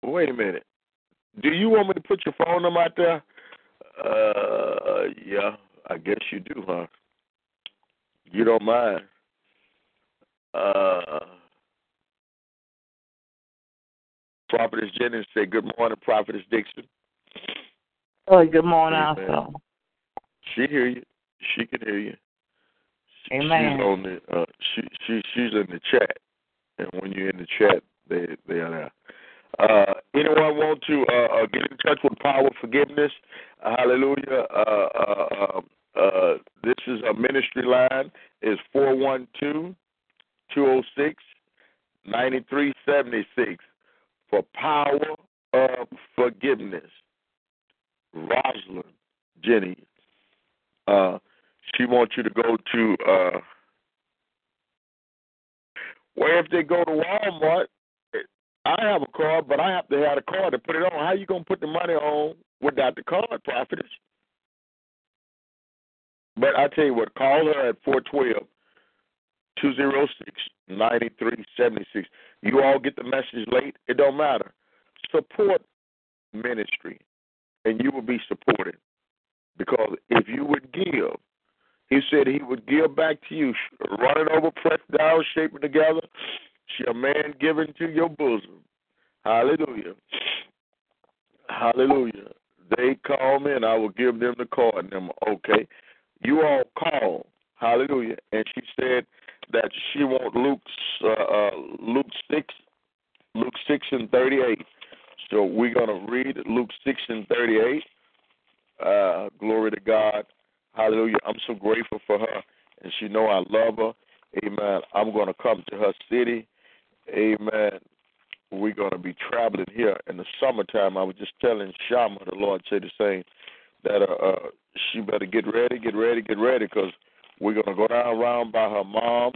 Wait a minute. Do you want me to put your phone number out there? Uh, yeah, I guess you do, huh? You don't mind. Uh, Prophetess Jenny said, good morning, Prophetess Dixon. Oh, good morning, amen. Also. She hear you. She can hear you. She, amen. She's on the. Uh, she she she's in the chat. And when you're in the chat, they they are there. Uh, anyone want to uh, get in touch with Power of Forgiveness? Hallelujah. Uh, uh, uh, uh, this is a ministry line. It's four one two, two oh six, nine three seven six for Power of Forgiveness. Rosalind, Jenny, uh, she wants you to go to... Uh, Well, if they go to Walmart, I have a card, but I have to have a card to put it on. How you going to put the money on without the card, Prophetess? But I tell you what, call her at four one two, two oh six, nine three seven six. You all get the message late. It don't matter. Support ministry, and you will be supported. Because if you would give, he said he would give back to you, running over, pressed down, shaping together, shall man give into your bosom. Hallelujah. Hallelujah. They call me, and I will give them the card number. Okay. You all call. Hallelujah. And she said that she wants Luke, uh, Luke six, Luke six and thirty-eight. So we're going to read Luke six and thirty-eight. Uh, glory to God. Hallelujah. I'm so grateful for her, and she know I love her. Amen. I'm going to come to her city. Amen. We're going to be traveling here in the summertime. I was just telling Shama, the Lord said the same, that uh, uh, she better get ready, get ready, get ready, because we're going to go down around by her mom,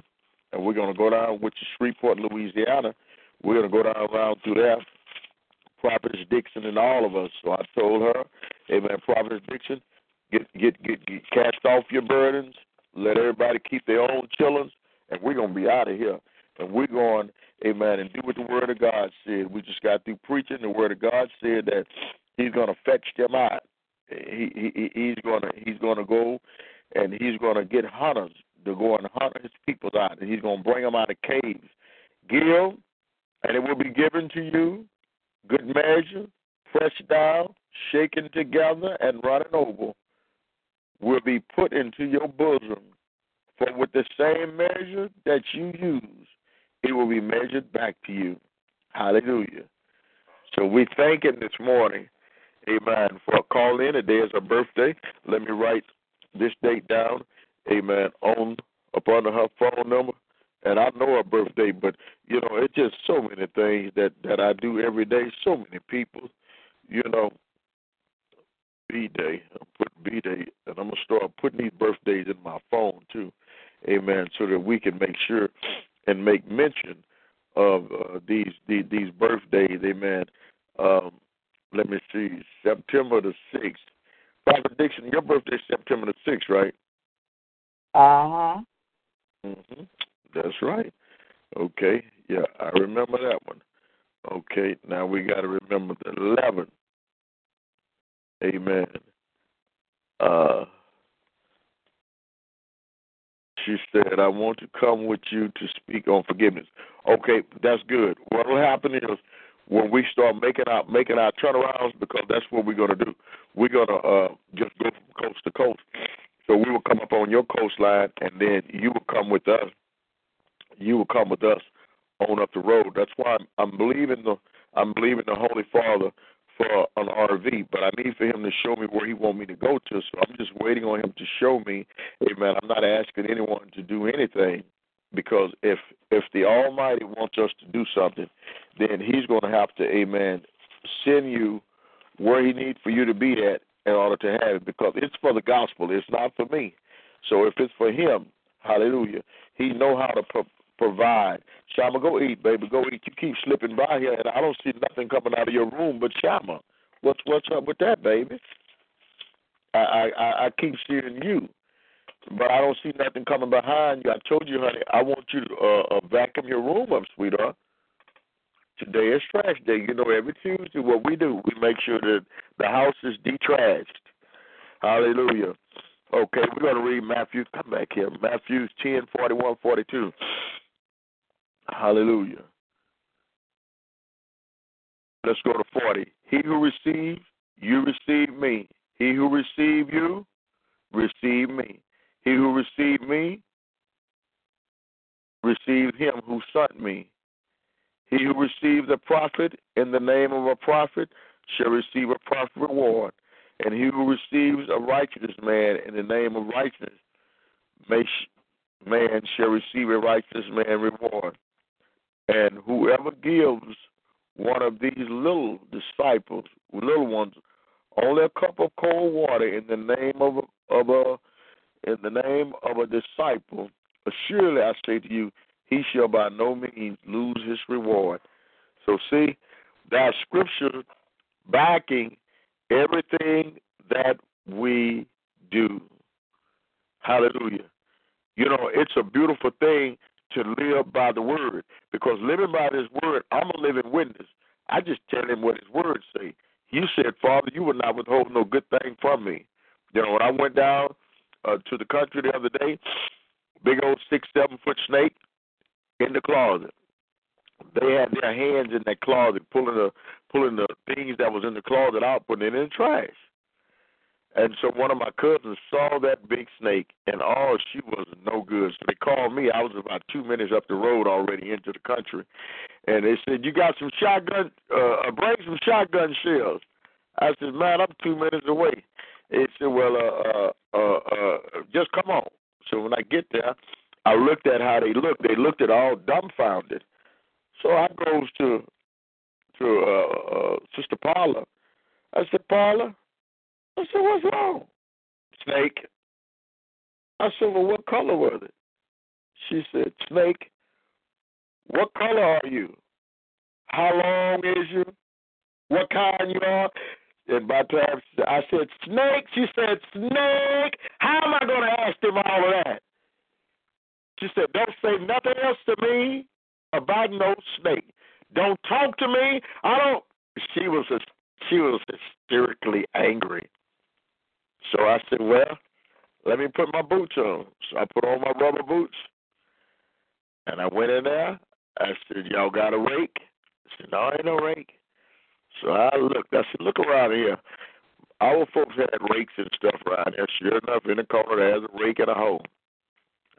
and we're going to go down which is Shreveport, Louisiana. We're going to go down around through there, Prophetess Dixon and all of us. So I told her, amen, Prophetess Dixon, get, get, get, get cast off your burdens, let everybody keep their own chillings, and we're going to be out of here. And we're going, amen, and do what the Word of God said. We just got through preaching. The Word of God said that He's going to fetch them out. He, he, he's going to He's going to go, and He's going to get hunters to go and hunt His people out, and He's going to bring them out of caves. Give, and it will be given to you, good measure, pressed down, shaken together, and running over, will be put into your bosom. For with the same measure that you use, it will be measured back to you. Hallelujah. So we thank him this morning, amen, for a call in. Today is her birthday. Let me write this date down, amen, on upon her phone number. And I know her birthday, but, you know, it's just so many things that, that I do every day, so many people, you know. B-Day, I'll put B-Day, and I'm going to start putting these birthdays in my phone, too, amen, so that we can make sure and make mention of uh, these, these these birthdays, amen. Um, let me see, September the sixth. Father Dixon, your birthday is September the sixth, right? Uh-huh. Mm-hmm. That's right. Okay, yeah, I remember that one. Okay, now we got to remember the eleventh. Amen. Uh, she said, I want to come with you to speak on forgiveness. Okay, that's good. What will happen is when we start making our, making our turnarounds, because that's what we're going to do. We're going to uh, just go from coast to coast. So we will come up on your coastline, and then you will come with us. You will come with us on up the road. That's why I'm, I'm believing the I'm believing the Holy Father for an R V, but I need for him to show me where he want me to go to, so I'm just waiting on him to show me. Amen. I'm not asking anyone to do anything, because if if the Almighty wants us to do something, then he's going to have to, amen, send you where he needs for you to be at in order to have it, because it's for the gospel. It's not for me. So if it's for him, hallelujah, he know how to pro- Provide. Shama, go eat, baby. Go eat. You keep slipping by here, and I don't see nothing coming out of your room but Shama. What's what's up with that, baby? I I, I keep seeing you, but I don't see nothing coming behind you. I told you, honey, I want you to uh, vacuum your room up, sweetheart. Today is trash day. You know, every Tuesday, what we do, we make sure that the house is detrashed. Hallelujah. Okay, we're going to read Matthew. Come back here. Matthew ten, forty-one, forty-two. Hallelujah. Let's go to forty. He who receives, you receive me. He who receives you, receive me. He who receives me, receive him who sent me. He who receives a prophet in the name of a prophet shall receive a prophet reward. And he who receives a righteous man in the name of righteousness, man shall receive a righteous man reward. And whoever gives one of these little disciples, little ones, only a cup of cold water in the name of a, of a in the name of a disciple, surely I say to you, he shall by no means lose his reward. So see, that scripture backing everything that we do. Hallelujah. You know, it's a beautiful thing to live by the word, because living by this word, I'm a living witness. I just tell him what his words say. You said, Father, you will not withhold no good thing from me. You know, when I went down uh, to the country the other day, big old six, seven-foot snake in the closet. They had their hands in that closet, pulling the pulling the things that was in the closet out, putting it in the trash. And so one of my cousins saw that big snake, and oh, she was no good. So they called me. I was about two minutes up the road already into the country. And they said, you got some shotgun, uh, bring some shotgun shells. I said, man, I'm two minutes away. They said, well, uh, uh, uh, uh, just come on. So when I get there, I looked at how they looked. They looked at all dumbfounded. So I goes to to uh, uh, Sister Paula. I said, Paula, I said, what's wrong? Snake. I said, well, what color was it? She said, Snake, what color are you? How long is you? What kind you are? And by the time I said, Snake, she said, Snake, how am I going to ask them all of that? She said, don't say nothing else to me about no snake. Don't talk to me. I don't. She was she was hysterically angry. So I said, well, let me put my boots on. So I put on my rubber boots, and I went in there. I said, y'all got a rake? I said, no, ain't no rake. So I looked. I said, look around here. Our folks had rakes and stuff around here. Sure enough, in the corner, there's a rake and a hoe.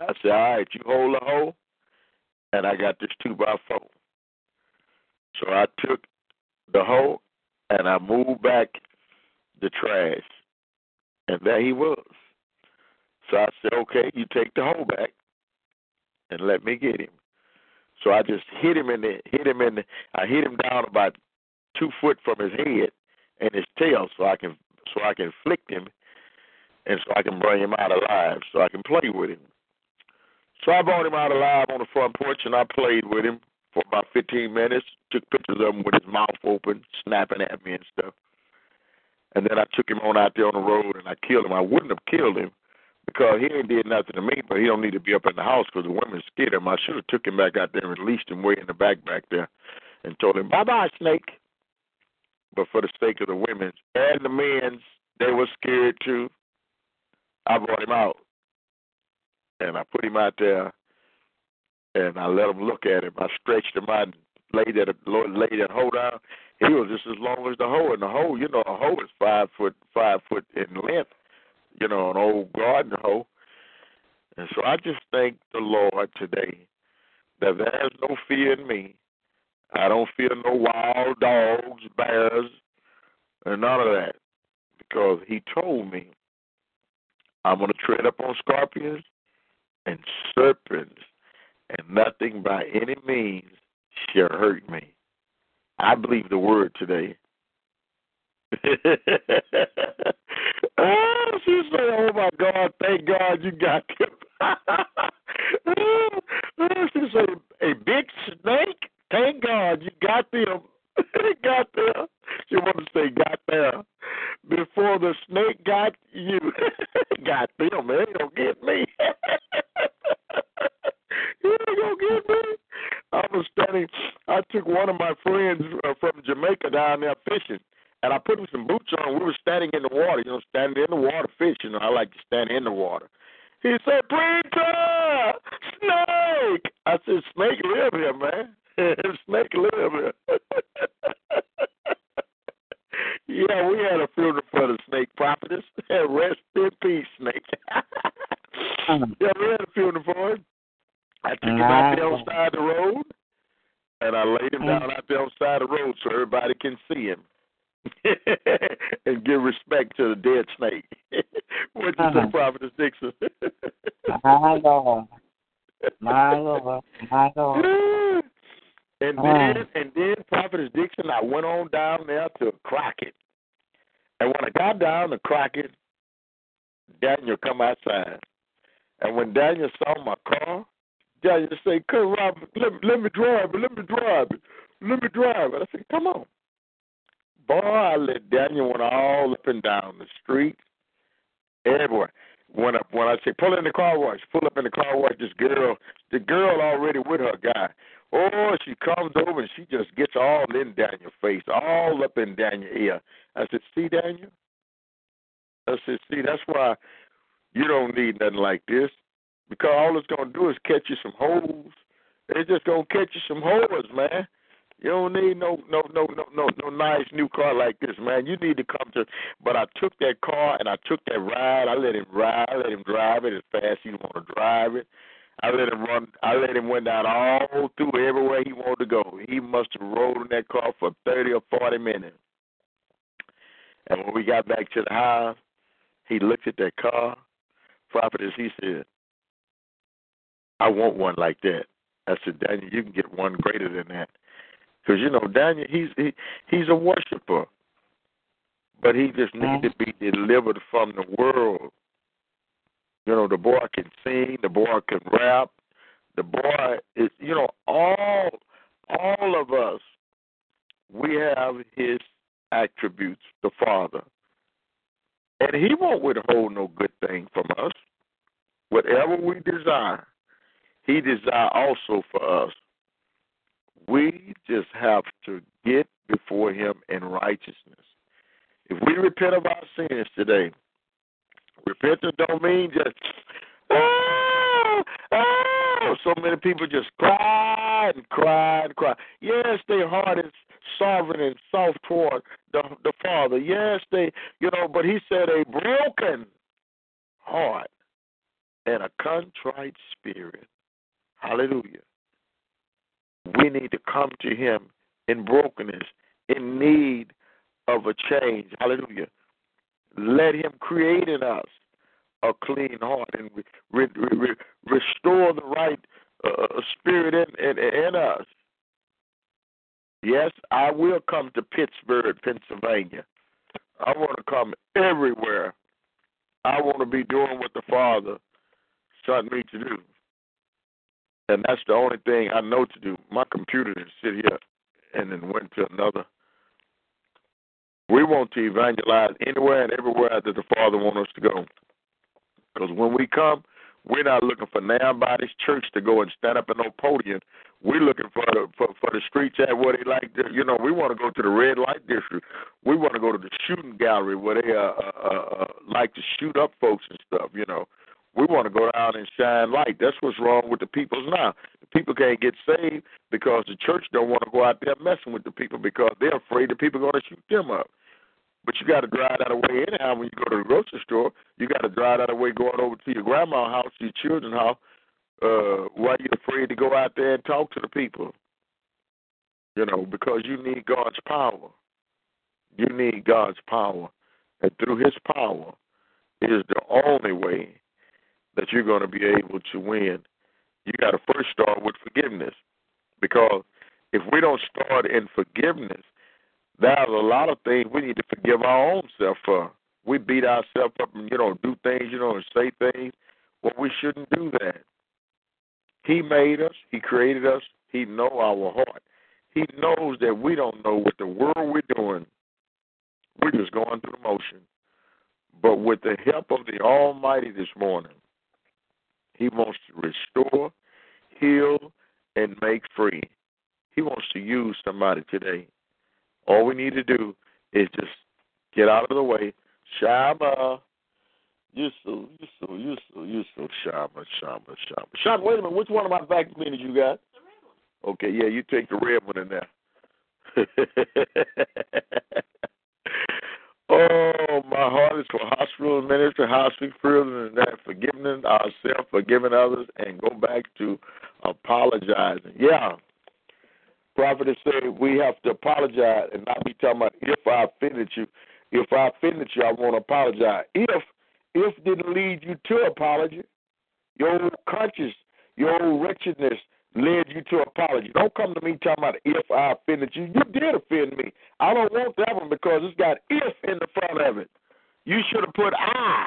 I said, all right, you hold the hoe, and I got this two by four. So I took the hoe, and I moved back the trash. And there he was. So I said, okay, you take the hoe back and let me get him. So I just hit him in the hit him in the, I hit him down about two foot from his head and his tail so I can so I can flick him and so I can bring him out alive so I can play with him. So I brought him out alive on the front porch and I played with him for about fifteen minutes, took pictures of him with his mouth open, snapping at me and stuff. And then I took him on out there on the road and I killed him. I wouldn't have killed him because he ain't did nothing to me, but he don't need to be up in the house because the women scared him. I should have took him back out there and released him way in the back back there and told him, bye-bye, Snake. But for the sake of the women and the men, they were scared too. I brought him out. And I put him out there, and I let him look at him. I stretched him out and laid that, laid that hoe down. He was just as long as the hoe. And the hoe, you know, a hoe is five foot, five foot in length, you know, an old garden hoe. And so I just thank the Lord today that there's no fear in me. I don't fear no wild dogs, bears, and none of that because he told me I'm going to tread up on scorpions and serpents, and nothing by any means shall hurt me. I believe the word today. Oh, she said, oh, my God, thank God you got him. Oh, she said, a big snake? Thank God you got them. Got there. She wanted to say got there. Before the snake got you. Got them, man. They don't get me. You don't get me. I was studying. I took one of my friends from Jamaica down there fishing, and I put him some boots on. We were standing in the water, you know, standing in the water fishing. You know, I like to stand in the water. He said, Preacher, snake. I said, Snake live here, man. Snake live here. Yeah, we had a funeral for the snake prophetess. Rest in peace, Snake. Yeah, we had a funeral for him. I took him out there on the side of the road, and I laid him down out there on the side of the road so everybody can see him and give respect to the dead snake. What you uh-huh. say, Prophetess Dixon? My Lord. My Lord. My Lord. And then, uh-huh. and then, Prophetess Dixon, I went on down there to Crockett. And when I got down to Crockett, Daniel come outside. And when Daniel saw my car, Daniel said, come, Rob, let, let me drive it, let me drive it, let me drive it. I said, come on. Boy, I let Daniel went all up and down the street. Everywhere. Went up, when I say, pull in the car wash, pull up in the car wash, this girl, The girl already with her guy. Oh, she comes over and she just gets all in Daniel's face, all up in Daniel's ear. I said, see, Daniel? I said, see, that's why you don't need nothing like this, because all it's going to do is catch you some hoes. It's just going to catch you some hoes, man. You don't need no no no no no no nice new car like this, man. You need to come to. But I took that car and I took that ride. I let him ride. I let him drive it as fast as he wanted to drive it. I let him run. I let him run down all through everywhere he wanted to go. He must have rode in that car for thirty or forty minutes. And when we got back to the house, he looked at that car. Prophetess, he said, "I want one like that." I said, "Daniel, you can get one greater than that." Because, you know, Daniel, he's he, he's a worshiper, but he just needs to be delivered from the world. You know, the boy can sing, the boy can rap, the boy is, you know, all all of us, we have his attributes, the Father. And he won't withhold no good thing from us. Whatever we desire, he desires also for us. We just have to get before him in righteousness. If we repent of our sins today, repentance don't mean just, oh, oh. So many people just cry and cry and cry. Yes, their heart is sovereign and soft toward the, the Father. Yes, they, you know, but he said a broken heart and a contrite spirit. Hallelujah. We need to come to him in brokenness, in need of a change. Hallelujah. Let him create in us a clean heart and re- re- re- restore the right uh, spirit in, in, in us. Yes, I will come to Pittsburgh, Pennsylvania. I want to come everywhere. I want to be doing what the Father sent me to do. And that's the only thing I know to do. My computer didn't sit here and then went to another. We want to evangelize anywhere and everywhere that the Father wants us to go. Because when we come, we're not looking for nobody's church to go and stand up in no podium. We're looking for the, for, for the streets at where they like to, you know, we want to go to the red light district. We want to go to the shooting gallery where they uh, uh, uh, like to shoot up folks and stuff, you know. We want to go down and shine light. That's what's wrong with the peoples now. The people can't get saved because the church don't want to go out there messing with the people because they're afraid the people are going to shoot them up. But you got to drive that away anyhow when you go to the grocery store. You got to drive that away going over to your grandma's house, your children's house. Uh, why are you afraid to go out there and talk to the people? You know, because you need God's power. You need God's power. And through his power is the only way that you're going to be able to win. You got to first start with forgiveness, because if we don't start in forgiveness, there's a lot of things we need to forgive our own self for. We beat ourselves up and, you know, do things, you know, and say things. Well, we shouldn't do that. He made us. He created us. He knows our heart. He knows that we don't know what the world we're doing. We're just going through the motion. But with the help of the Almighty this morning, he wants to restore, heal, and make free. He wants to use somebody today. All we need to do is just get out of the way. Shama, you so, you so, you so, you so, Shama, Shama, Shama. Shama, wait a minute. Which one of my vaccines you got? The red one. Okay, yeah, you take the red one in there. Oh, my heart is for hospitals, ministry, hospital, freedom, and that, forgiving ourselves, forgiving others, and go back to apologizing. Yeah. Prophet said we have to apologize and not be talking about if I offended you. If I offended you, I want to apologize. If, if didn't lead you to apology, your own conscience, your own wretchedness led you to apology. Don't come to me talking about if I offended you. You did offend me. I don't want that one because it's got if in the front of it. You should have put I.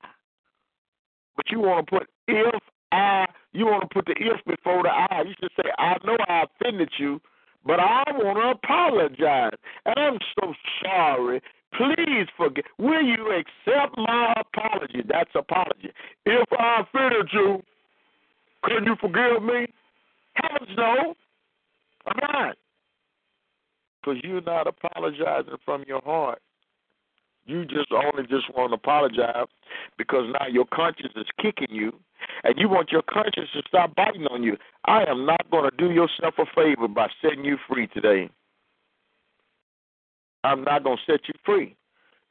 But you want to put if I. You want to put the if before the I. You should say, I know I offended you, but I want to apologize. And I'm so sorry. Please forgive. Will you accept my apology? That's apology. If I offended you, can you forgive me? no or not? Because you're not apologizing from your heart. You just only just want to apologize because now your conscience is kicking you, and you want your conscience to stop biting on you. I am not going to do yourself a favor by setting you free today. I'm not going to set you free.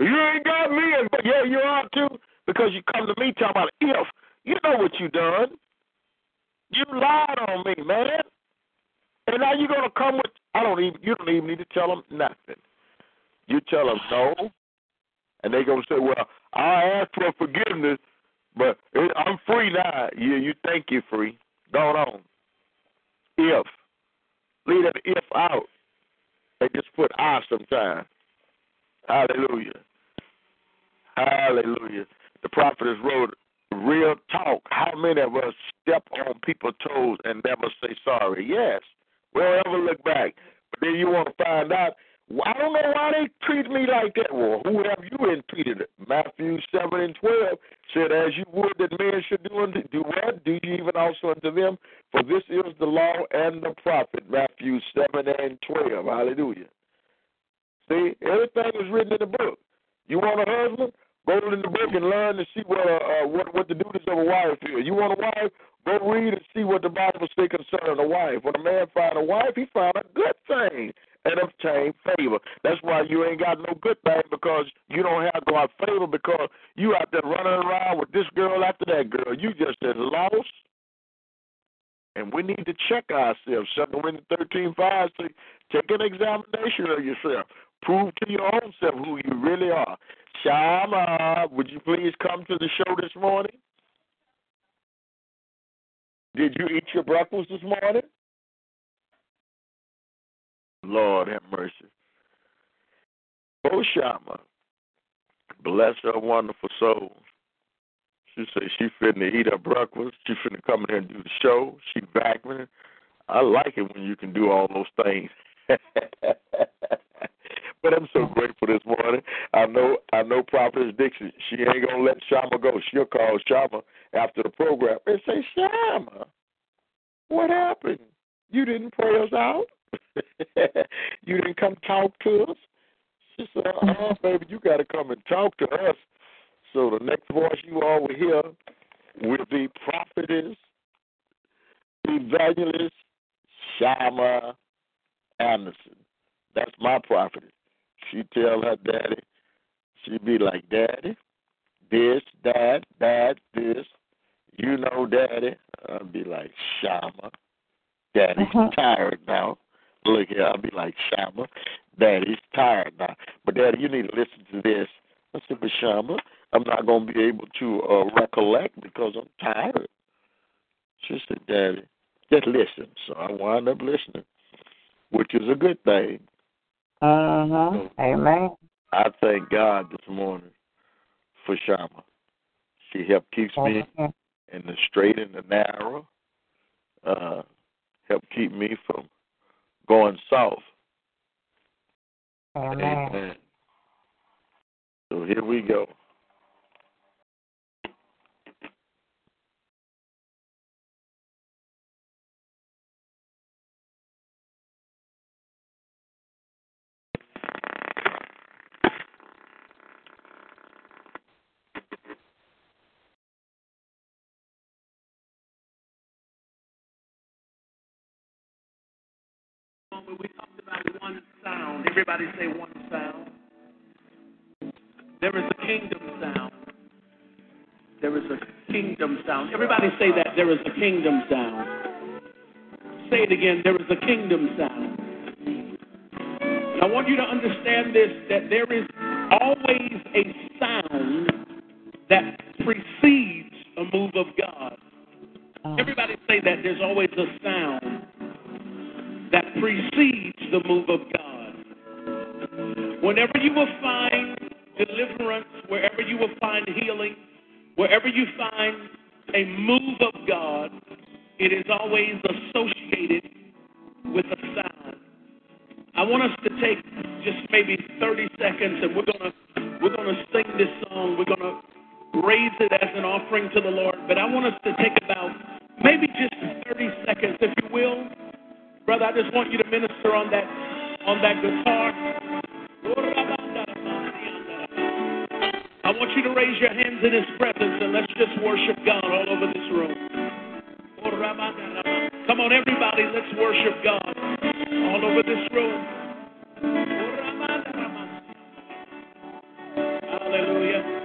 You ain't got me, but yeah, you ought to, because you come to me talking about if. You know what you done. You lied on me, man. And now you're going to come with, I don't even, you don't even need to tell them nothing. You tell them no. And they're going to say, well, I asked for forgiveness, but I'm free now. You, you think you're free. Go on. If. Leave that if out. They just put I sometimes. Hallelujah. Hallelujah. The prophet has wrote real talk. How many of us step on people's toes and never say sorry? Yes. We don't ever look back. But then you want to find out, I don't know why they treat me like that. Well, who have you entreated? Matthew seven and twelve said, as you would that men should do unto do what? Do you even also unto them? For this is the law and the prophet. Matthew seven and twelve. Hallelujah. See, everything is written in the book. You want a husband? Go in the book and learn to see what uh, what what the duties of a wife is. You want a wife? Go read and see what the Bible says concerning a wife. When a man find a wife, he find a good thing and obtain favor. That's why you ain't got no good thing, because you don't have God's favor, because you out there running around with this girl after that girl. You just as lost. And we need to check ourselves. Second Corinthians thirteen five says, take an examination of yourself. Prove to your own self who you really are. Shama, would you please come to the show this morning? Did you eat your breakfast this morning? Lord have mercy. Oh, Shama, bless her wonderful soul. She said she finna eat her breakfast. She finna come in here and do the show. She vacuuming. I like it when you can do all those things. But I'm so grateful this morning. I know I know Prophetess Dixie, she ain't going to let Shama go. She'll call Shama after the program and say, Shama, what happened? You didn't pray us out? You didn't come talk to us? She said, uh-uh, baby, you got to come and talk to us. So the next voice you all will hear will be Prophetess, Evangelist Shama Anderson. That's my prophetess. She tell her daddy, she be like, Daddy, this, that, that, this. You know, Daddy. I'll be like, Shama. Daddy's uh-huh. tired now. Look here, I'll be like, Shama. Daddy's tired now. But, Daddy, you need to listen to this. I said, but, Shama, I'm not going to be able to uh, recollect because I'm tired. She said, Daddy, just listen. So I wound up listening, which is a good thing. Uh-huh. Amen. I thank God this morning for Shama. She helped keeps me uh-huh. in the straight and the narrow. Uh, helped keep me from going south. Amen. Amen. So here we go. We talked about one sound. Everybody say one sound. There is a kingdom sound. There is a kingdom sound. Everybody say that. There is a kingdom sound. Say it again. There is a kingdom sound. And I want you to understand this, that there is always a sound that precedes a move of God. Everybody say that. There's always a sound that precedes the move of God. Whenever you will find deliverance, wherever you will find healing, wherever you find a move of God, it is always associated with a sound. I want us to take just maybe thirty seconds, and we're gonna we're gonna sing this song. We're gonna raise it as an offering to the Lord. But I want us to take about maybe just thirty seconds, if you will. just want you to minister on that, on that guitar. I want you to raise your hands in His presence and let's just worship God all over this room. Come on, everybody, let's worship God all over this room. Hallelujah.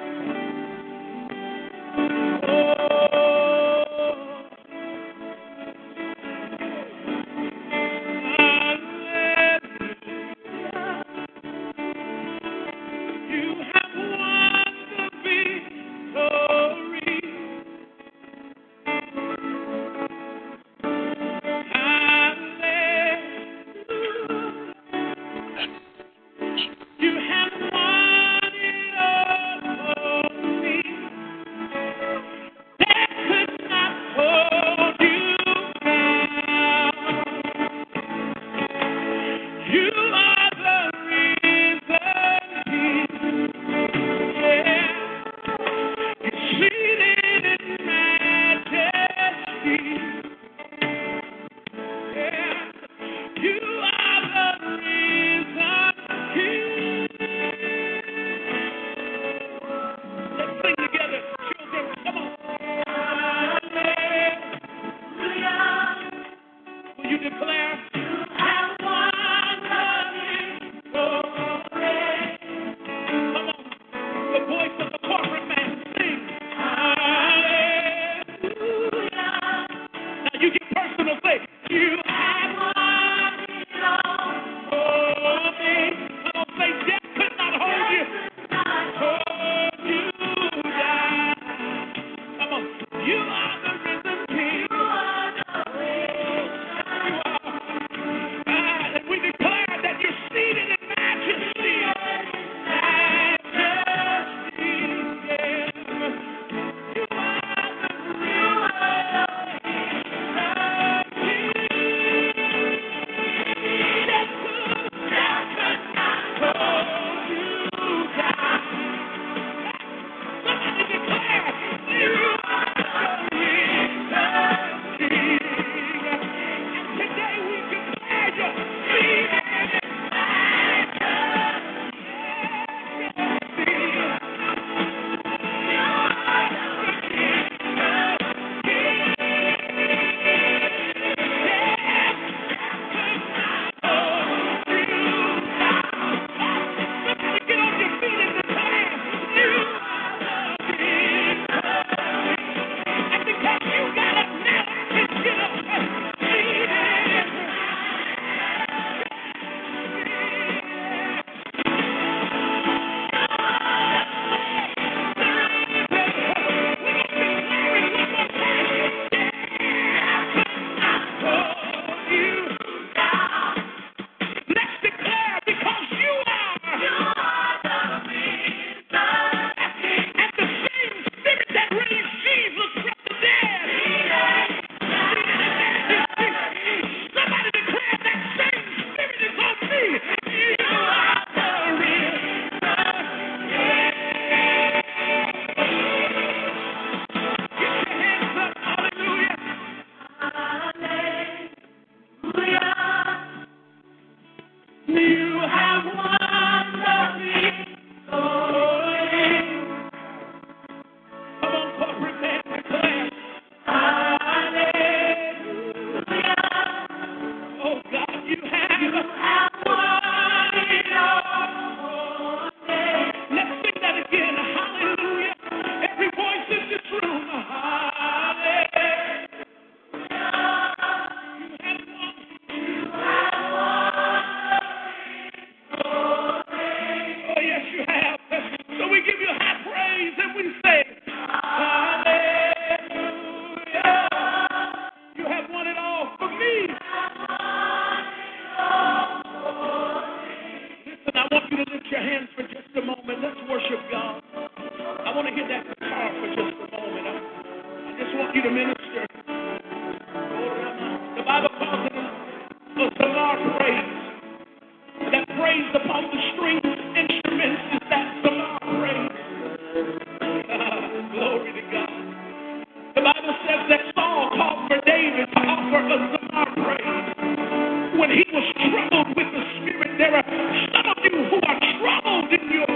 When But he was troubled with the spirit. There are some of you who are troubled in your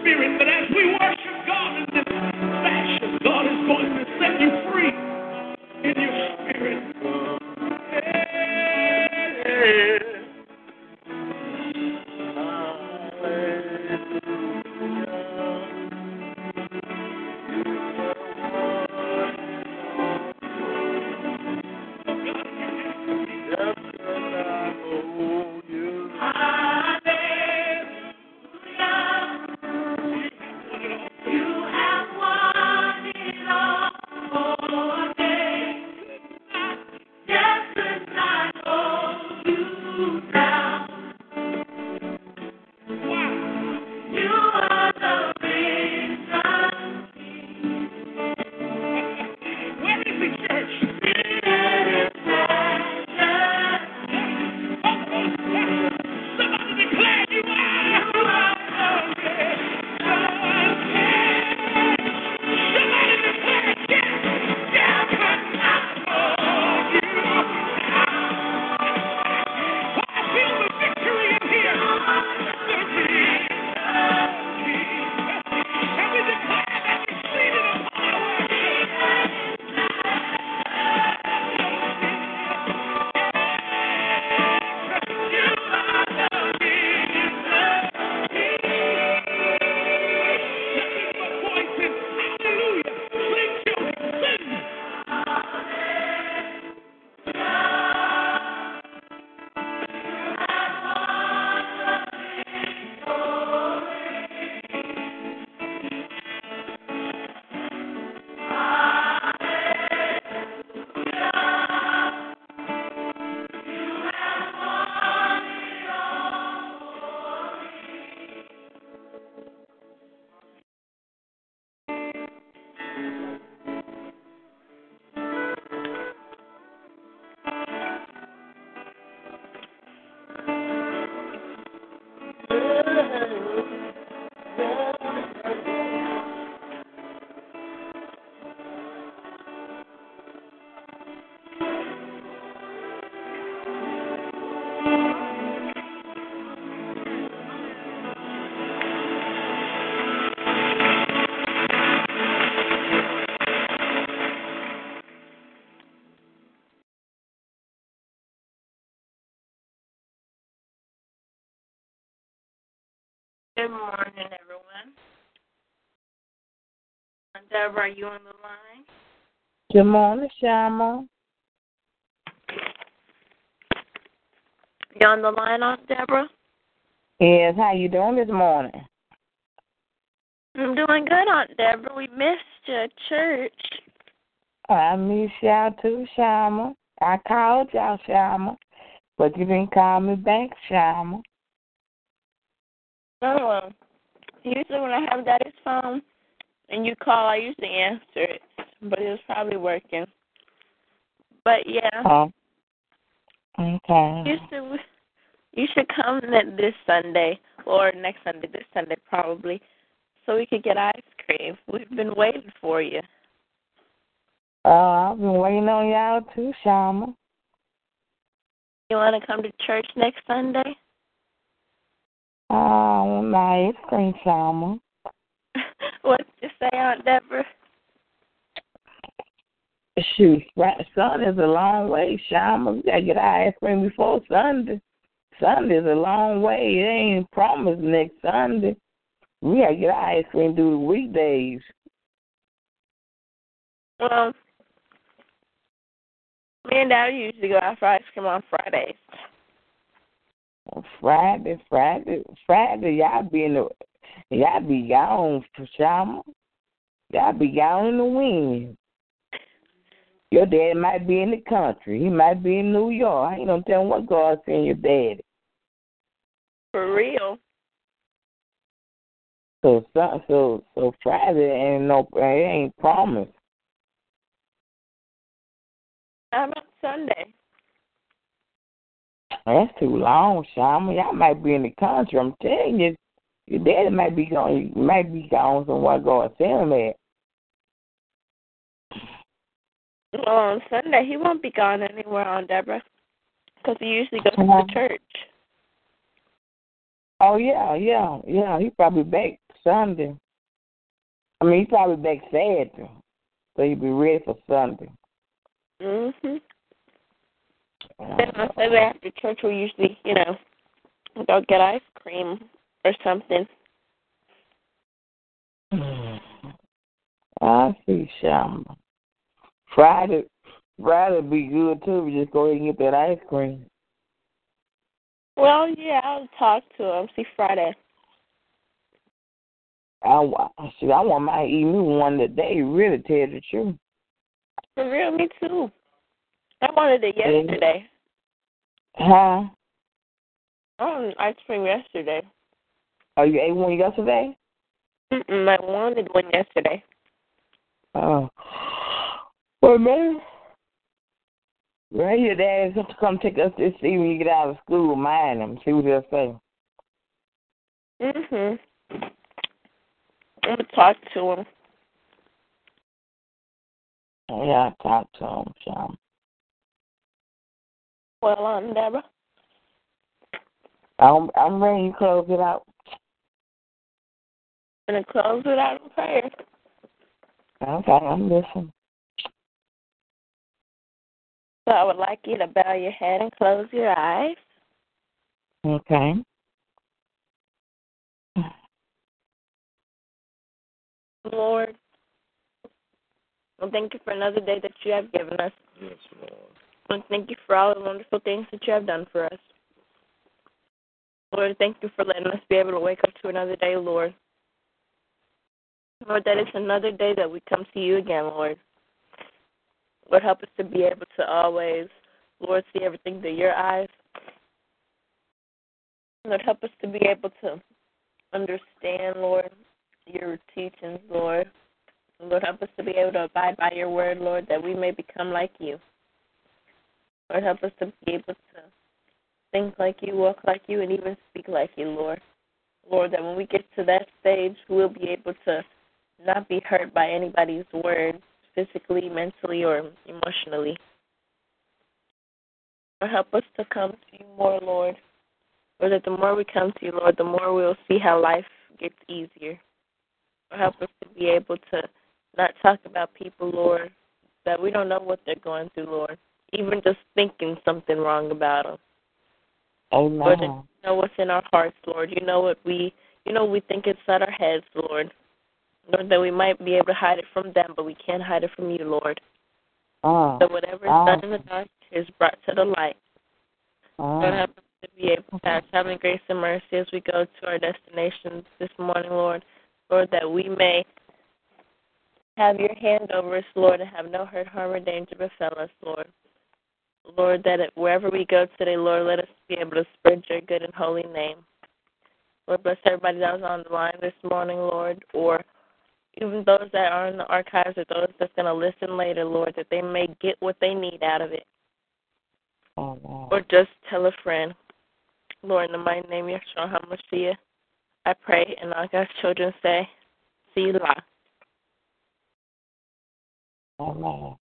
spirit. But as we worship God in this fashion, God is going to set you free in your spirit. Hey. Good morning, everyone. Deborah, are you on the line? Good morning, Shama. You on the line, Aunt Deborah? Yes, how you doing this morning? I'm doing good, Aunt Deborah. We missed you at church. I missed y'all too, Shama. I called y'all, Shama, but you didn't call me back, Shama. Oh, usually when I have Daddy's phone and you call, I usually answer it, but it was probably working. But, yeah. Oh. Okay. You should, you should come this Sunday or next Sunday, this Sunday probably, so we could get ice cream. We've been waiting for you. Oh, uh, I've been waiting on y'all too, Shama. You want to come to church next Sunday? Oh, my ice cream, Shama. What did you say, Aunt Deborah? Shoot, right, Sunday's a long way, Shama. We got to get our ice cream before Sunday. Sunday's a long way. It ain't promised next Sunday. We got to get our ice cream through the weekdays. Well, me and Dad usually go out for ice cream on Fridays. Friday, Friday, Friday, y'all be in the, y'all be gone, Shama. Y'all be gone in the wind. Your dad might be in the country. He might be in New York. I ain't gonna tell him what God's in your daddy. For real. So, so, so, so Friday ain't no, it ain't promised. How about Sunday? That's too long, Shama. Y'all might be in the country. I'm telling you, your daddy might be gone. You might be gone somewhere. God tell him that. Well, on Sunday he won't be gone anywhere, Aunt Deborah. Because he usually goes uh-huh. to the church. Oh, yeah, yeah, yeah. He probably back Sunday. I mean, he probably back Saturday. So he'll be ready for Sunday. Mm-hmm. Uh, then my Sunday after church, we usually, you know, go get ice cream or something. I see, Shama. Friday, Friday would be good, too. We just go ahead and get that ice cream. Well, yeah, I'll talk to him. See, Friday. I, see, I want my evening one today, really, tell the truth. For real, me too. I wanted it yesterday. Huh? I wanted ice cream yesterday. Oh, you ate one yesterday? Mm-mm, I wanted one yesterday. Oh. Well, man, right here, Dad's going to come take us this evening when you get out of school. Mind them. See what they'll say. Mm-hmm. I'm going to talk to him. Yeah, I talked to him, Sean. Well, I'm Deborah. I'm, I'm ready to close it out. I'm going to close it out in prayer. Okay, I'm listening. So I would like you to bow your head and close your eyes. Okay. Lord, well, thank you for another day that you have given us. Yes, Lord. And thank you for all the wonderful things that you have done for us. Lord, thank you for letting us be able to wake up to another day, Lord. Lord, that it's another day that we come to you again, Lord. Lord, help us to be able to always, Lord, see everything through your eyes. Lord, help us to be able to understand, Lord, your teachings, Lord. Lord, help us to be able to abide by your word, Lord, that we may become like you. Lord, help us to be able to think like you, walk like you, and even speak like you, Lord. Lord, that when we get to that stage, we'll be able to not be hurt by anybody's words, physically, mentally, or emotionally. Lord, help us to come to you more, Lord. Lord, that the more we come to you, Lord, the more we'll see how life gets easier. Lord, help us to be able to not talk about people, Lord, that we don't know what they're going through, Lord, even just thinking something wrong about them. Amen. Lord, you know what's in our hearts, Lord. You know what we, you know, we think inside our heads, Lord. Lord, that we might be able to hide it from them, but we can't hide it from you, Lord. Uh, so whatever is uh, done in the dark is brought to the light. Uh, Lord, help us to be able to have time and grace and mercy as we go to our destinations this morning, Lord. Lord, that we may have your hand over us, Lord, and have no hurt, harm, or danger befell us, Lord. Lord, that it, wherever we go today, Lord, let us be able to spread your good and holy name. Lord, bless everybody that was on the line this morning, Lord, or even those that are in the archives or those that's going to listen later, Lord, that they may get what they need out of it. Oh, wow. Or just tell a friend. Lord, in the mighty name of Yeshua HaMashiach, I pray, and all God's children say, Selah. Oh, wow.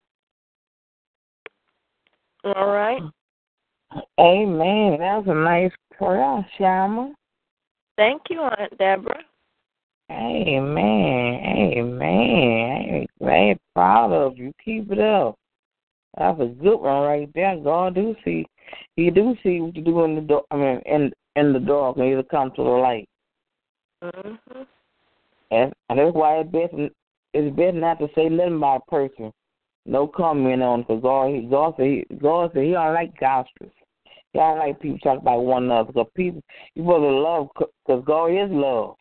All right. Amen. That was a nice prayer, Shama. Thank you, Aunt Deborah. Amen. Amen. I'm glad, proud of you. Keep it up. That was a good one right there. God do see. He do see what you do in the dark. I mean, in in the dark, and it'll come to the light. Mm-hmm. And, and that's why it's best. It's best not to say nothing about a person. No comment on it, because God, God said he, God said he don't like gospels. He don't like people talking about one another. Because people, you supposed to love, because God is love.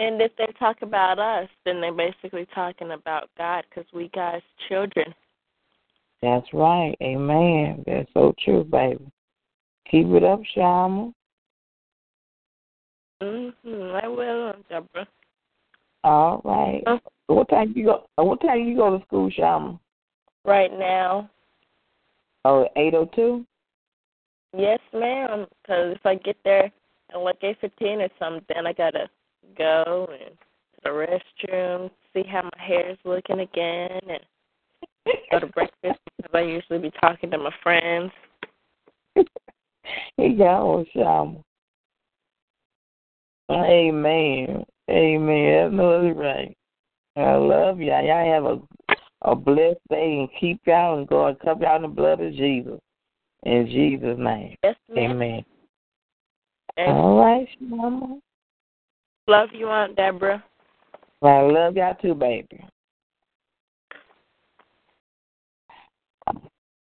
And if they talk about us, then they're basically talking about God, because we God's children. That's right. Amen. That's so true, baby. Keep it up, Shama. Mm-hmm. I will, Deborah. All right. Uh-huh. What time you go? What time you go to school, Shama? Right now. Oh, eight oh two. Yes, ma'am. Because if I get there at like eight fifteen or something, I gotta go and to the restroom, see how my hair's looking again, and go to breakfast because I usually be talking to my friends. He got on shower. Amen. Amen. That's really right. I love y'all. Y'all have a, a blessed day and keep y'all and go and cover y'all in the blood of Jesus. In Jesus' name. Yes, ma'am. Amen. Amen. All right, Mama. Love you, Aunt Deborah. I love y'all too, baby.